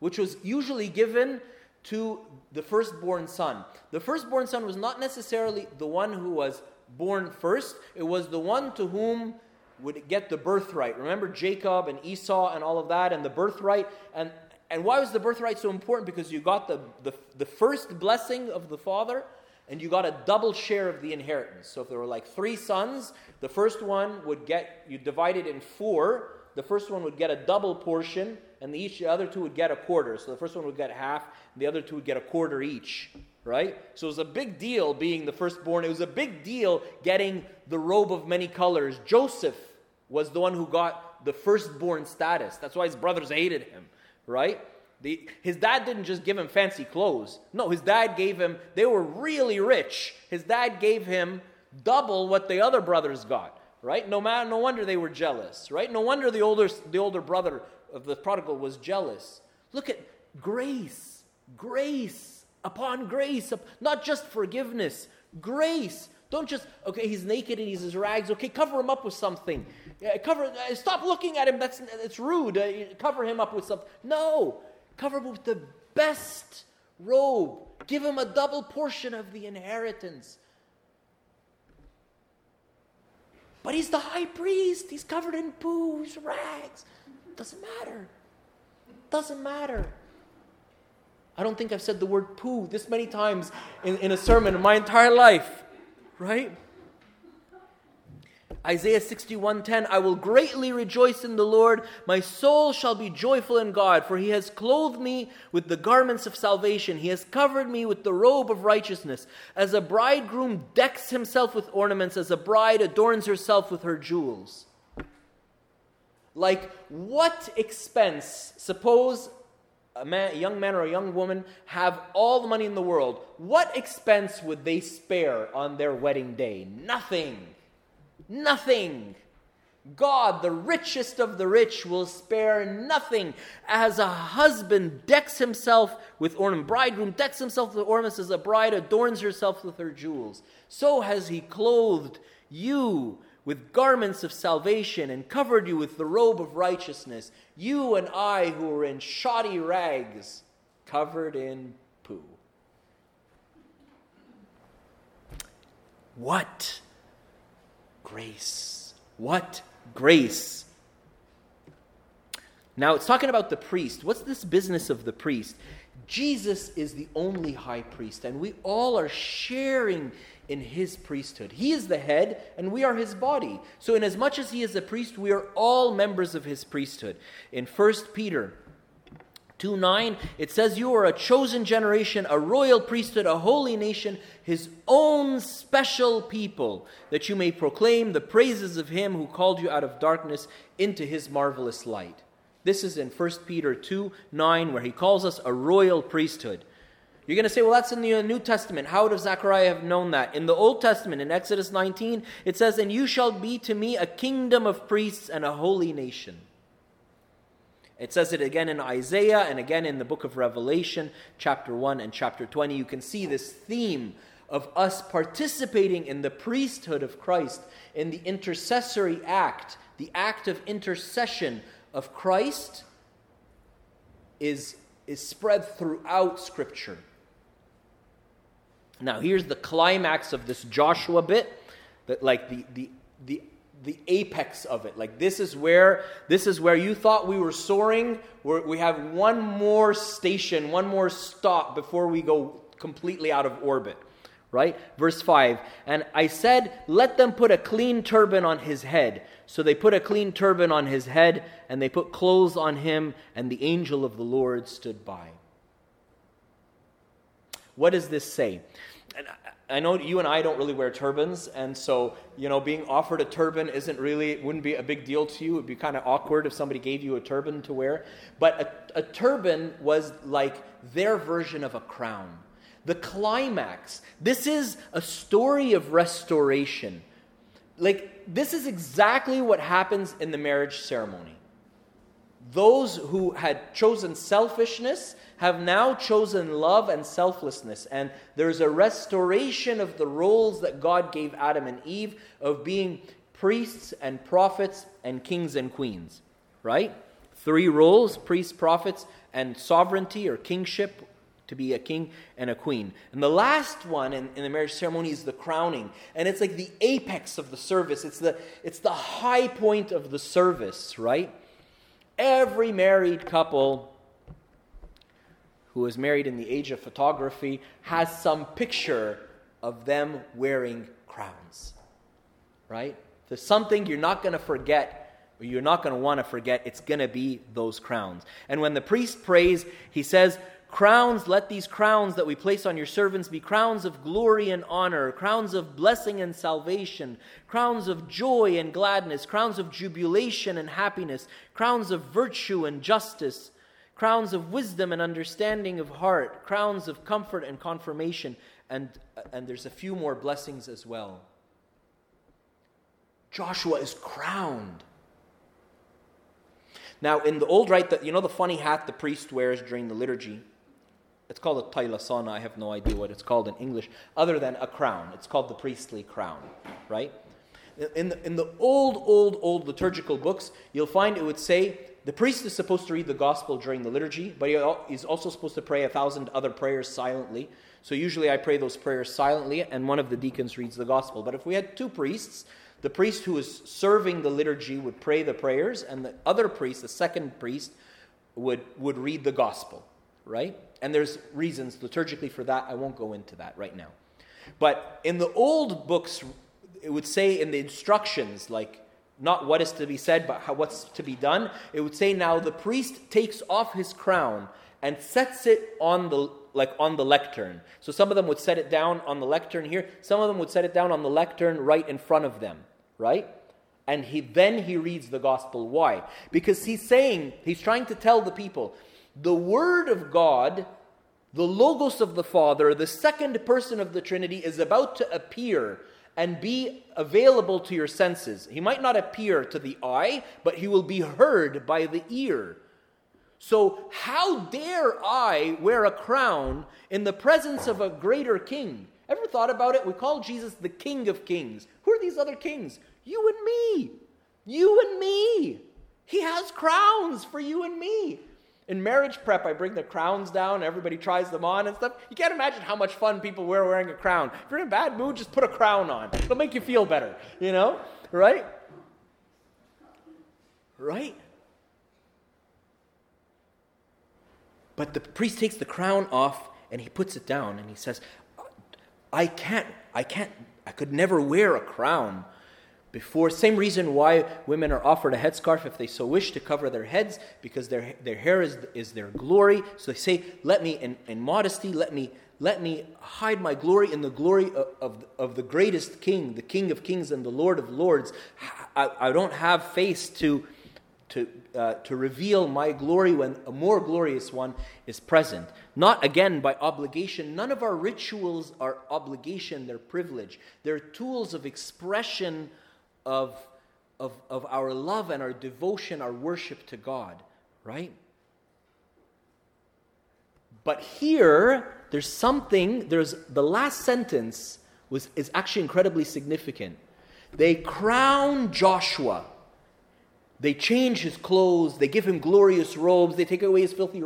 which was usually given to the firstborn son. The firstborn son was not necessarily the one who was born first. It was the one to whom would get the birthright. Remember Jacob and Esau and all of that, and the birthright. And why was the birthright so important? Because you got the first blessing of the father, and you got a double share of the inheritance. So if there were like three sons, the first one would get, you divide it in four, the first one would get a double portion, and the other two would get a quarter. So the first one would get half, and the other two would get a quarter each, right? So it was a big deal being the firstborn. It was a big deal getting the robe of many colors. Joseph was the one who got the firstborn status. That's why his brothers hated him, right? His dad didn't just give him fancy clothes. No, his dad gave him, they were really rich. His dad gave him double what the other brothers got, right? No wonder they were jealous, right? No wonder the older brother of the prodigal was jealous. Look at grace upon grace, not just forgiveness, grace. Don't just, okay, he's naked and he's his rags. Okay, cover him up with something. Stop looking at him. It's rude. Cover him up with something. No, cover him with the best robe. Give him a double portion of the inheritance. But he's the high priest. He's covered in poo. He's rags. Doesn't matter. I don't think I've said the word poo this many times in a sermon in my entire life. Right? Isaiah 61:10, I will greatly rejoice in the Lord. My soul shall be joyful in God, for he has clothed me with the garments of salvation. He has covered me with the robe of righteousness. As a bridegroom decks himself with ornaments, as a bride adorns herself with her jewels. Like, what expense? Suppose a young man or a young woman have all the money in the world. What expense would they spare on their wedding day? Nothing. God, the richest of the rich, will spare nothing. As a husband decks himself with ornaments, bridegroom decks himself with ornaments, as a bride adorns herself with her jewels, so has he clothed you with garments of salvation and covered you with the robe of righteousness, you and I who are in shoddy rags, covered in poo. What grace! What grace! Now it's talking about the priest. What's this business of the priest? Jesus is the only high priest, and we all are sharing in his priesthood. He is the head, and we are his body. So inasmuch as he is a priest, we are all members of his priesthood. In 1 Peter 2:9, it says, "You are a chosen generation, a royal priesthood, a holy nation, his own special people, that you may proclaim the praises of him who called you out of darkness into his marvelous light." This is in 1 Peter 2:9, where he calls us a royal priesthood. You're going to say, well, that's in the New Testament. How does Zechariah have known that? In the Old Testament, in Exodus 19, it says, "And you shall be to me a kingdom of priests and a holy nation." It says it again in Isaiah and again in the book of Revelation, chapter 1 and chapter 20. You can see this theme of us participating in the priesthood of Christ, in the intercessory act. The act of intercession of Christ is spread throughout Scripture. Now, here's the climax of this Joshua bit, that like the apex of it. Like this is where you thought we were soaring. We have one more station, one more stop before we go completely out of orbit, right? Verse 5, "And I said, let them put a clean turban on his head. So they put a clean turban on his head, and they put clothes on him, and the angel of the Lord stood by." What does this say? And I know you and I don't really wear turbans, and so, you know, being offered a turban wouldn't be a big deal to you. It would be kind of awkward if somebody gave you a turban to wear. But a turban was like their version of a crown. The climax. This is a story of restoration. Like, this is exactly what happens in the marriage ceremony. Those who had chosen selfishness have now chosen love and selflessness. And there's a restoration of the roles that God gave Adam and Eve of being priests and prophets and kings and queens, right? Three roles: priests, prophets, and sovereignty or kingship, to be a king and a queen. And the last one in the marriage ceremony is the crowning. And it's like the apex of the service. It's the high point of the service, right? Every married couple who is married in the age of photography has some picture of them wearing crowns, right? There's something you're not going to forget, or you're not going to want to forget. It's going to be those crowns. And when the priest prays, he says, "Crowns, let these crowns that we place on your servants be crowns of glory and honor, crowns of blessing and salvation, crowns of joy and gladness, crowns of jubilation and happiness, crowns of virtue and justice, crowns of wisdom and understanding of heart, crowns of comfort and confirmation," and there's a few more blessings as well. Joshua is crowned. Now, in the old rite, the funny hat the priest wears during the liturgy? It's called a taylasana. I have no idea what it's called in English, other than a crown. It's called the priestly crown, right? In the old liturgical books, you'll find it would say the priest is supposed to read the gospel during the liturgy, but he's also supposed to pray 1,000 other prayers silently. So usually I pray those prayers silently, and one of the deacons reads the gospel. But if we had two priests, the priest who is serving the liturgy would pray the prayers, and the other priest, the second priest, would read the gospel, right? And there's reasons liturgically for that. I won't go into that right now. But in the old books, it would say in the instructions, like, not what is to be said, but what's to be done. It would say, now the priest takes off his crown and sets it on the lectern. So some of them would set it down on the lectern here. Some of them would set it down on the lectern right in front of them, right? And then he reads the gospel. Why? Because he's trying to tell the people, the word of God, the logos of the Father, the second person of the Trinity, is about to appear and be available to your senses. He might not appear to the eye, but he will be heard by the ear. So how dare I wear a crown in the presence of a greater king? Ever thought about it? We call Jesus the King of Kings. Who are these other kings? You and me. You and me. He has crowns for you and me. In marriage prep, I bring the crowns down. Everybody tries them on and stuff. You can't imagine how much fun people wear wearing a crown. If you're in a bad mood, just put a crown on. It'll make you feel better, you know? Right? Right? But the priest takes the crown off and he puts it down and he says, I could never wear a crown before. Same reason why women are offered a headscarf if they so wish to cover their heads, because their hair is their glory. So they say, let me, in modesty, let me hide my glory in the glory of the greatest king, the King of Kings and the Lord of Lords. I don't have face to reveal my glory when a more glorious one is present. Not, again, by obligation. None of our rituals are obligation, they're privilege. They're tools of expression of our love and our devotion, our worship to God, right? But here, there's the last sentence is actually incredibly significant. They crown Joshua. They change his clothes, they give him glorious robes, they take away his filthy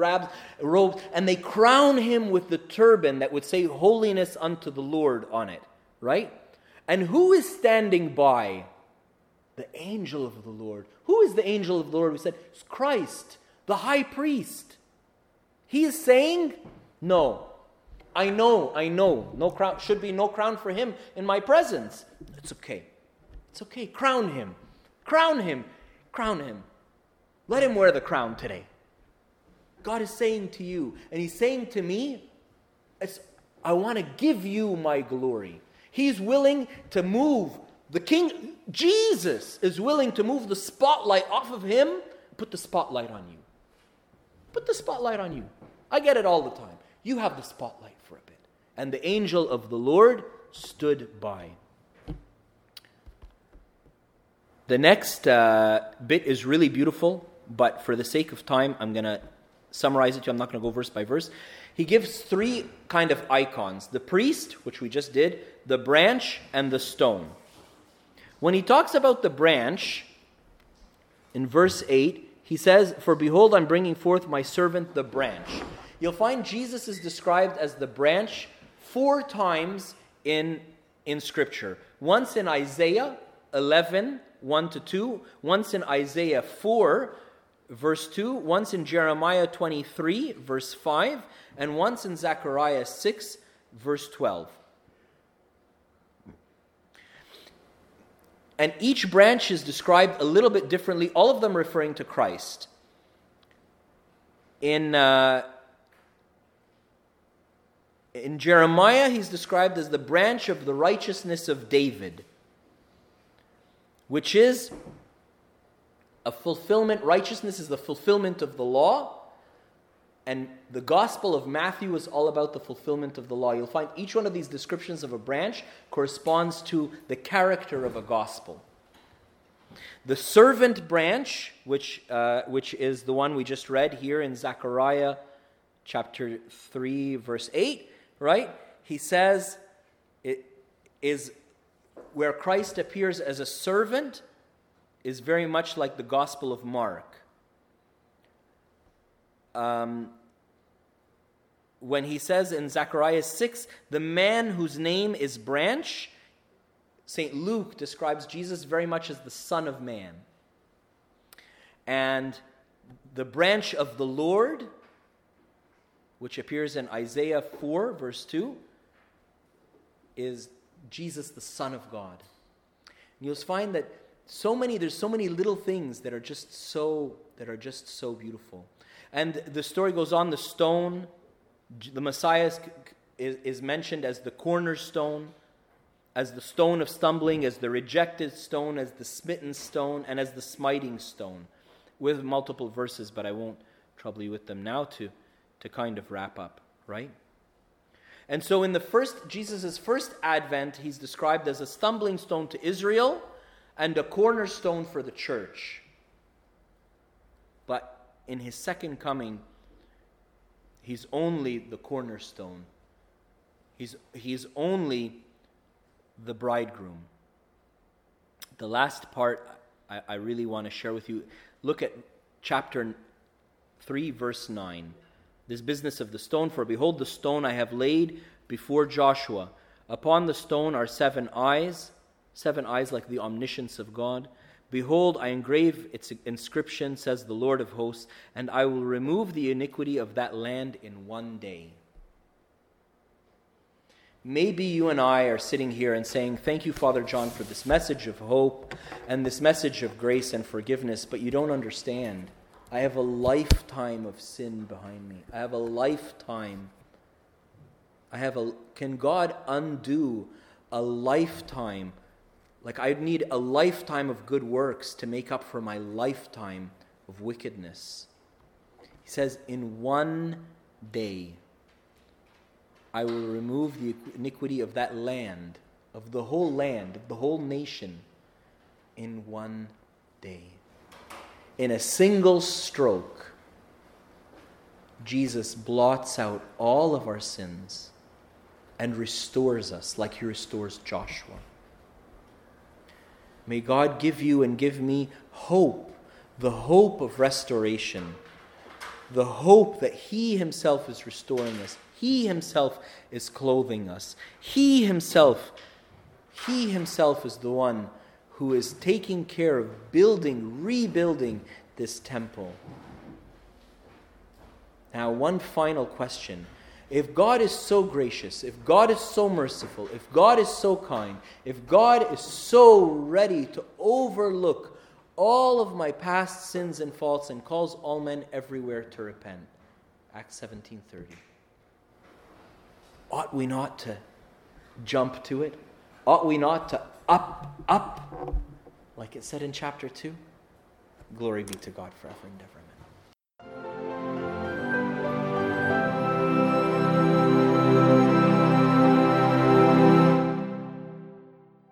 robes, and they crown him with the turban that would say holiness unto the Lord on it, right? And who is standing by? The angel of the Lord. Who is the angel of the Lord? We said, it's Christ, the high priest. He is saying, no, I know, no crown, should be no crown for him in my presence. It's okay, crown him. Let him wear the crown today. God is saying to you, and he's saying to me, I want to give you my glory. He's willing to move. The King, Jesus, is willing to move the spotlight off of him. Put the spotlight on you. I get it all the time. You have the spotlight for a bit. And the angel of the Lord stood by. The next bit is really beautiful, but for the sake of time, I'm going to summarize it. I'm not going to go verse by verse. He gives three kind of icons: the priest, which we just did, the branch, and the stone. When he talks about the branch, in verse 8, he says, "For behold, I'm bringing forth my servant, the branch." You'll find Jesus is described as the branch 4 times in Scripture. Once in Isaiah 11:1-2, once in Isaiah 4:2, once in Jeremiah 23:5, and once in Zechariah 6:12. And each branch is described a little bit differently, all of them referring to Christ. In Jeremiah, he's described as the branch of the righteousness of David, which is a fulfillment. Righteousness is the fulfillment of the law, and the Gospel of Matthew is all about the fulfillment of the law. You'll find each one of these descriptions of a branch corresponds to the character of a gospel. The servant branch, which is the one we just read here in Zechariah chapter 3, verse 8, right? He says it is, where Christ appears as a servant, is very much like the Gospel of Mark. When he says in Zechariah 6, the man whose name is Branch, St. Luke describes Jesus very much as the Son of Man. And the branch of the Lord, which appears in Isaiah 4, verse 2, is Jesus, the Son of God. And you'll find that there's so many little things that are just so beautiful. And the story goes on. The stone, the Messiah is mentioned as the cornerstone, as the stone of stumbling, as the rejected stone, as the smitten stone, and as the smiting stone, with multiple verses, but I won't trouble you with them now to kind of wrap up, right? And so in Jesus' first advent, he's described as a stumbling stone to Israel and a cornerstone for the church. But in his second coming, he's only the cornerstone. He's only the bridegroom. The last part I really want to share with you. Look at chapter 3, verse 9. This business of the stone. For behold, the stone I have laid before Joshua. Upon the stone are 7 eyes like the omniscience of God. Behold, I engrave its inscription, says the Lord of hosts, and I will remove the iniquity of that land in one day. Maybe you and I are sitting here and saying, thank you, Father John, for this message of hope and this message of grace and forgiveness, but you don't understand. I have a lifetime of sin behind me. I have a lifetime. Can God undo a lifetime? Like, I'd need a lifetime of good works to make up for my lifetime of wickedness. He says, in one day, I will remove the iniquity of that land, of the whole land, of the whole nation, in one day. In a single stroke, Jesus blots out all of our sins and restores us like he restores Joshua. May God give you and give me hope, the hope of restoration, the hope that he himself is restoring us. He himself is clothing us. He himself is the one who is taking care of building, rebuilding this temple. Now, one final question. If God is so gracious, if God is so merciful, if God is so kind, if God is so ready to overlook all of my past sins and faults and calls all men everywhere to repent, Acts 17:30. Ought we not to jump to it? Ought we not to up, like it said in chapter 2? Glory be to God forever and ever.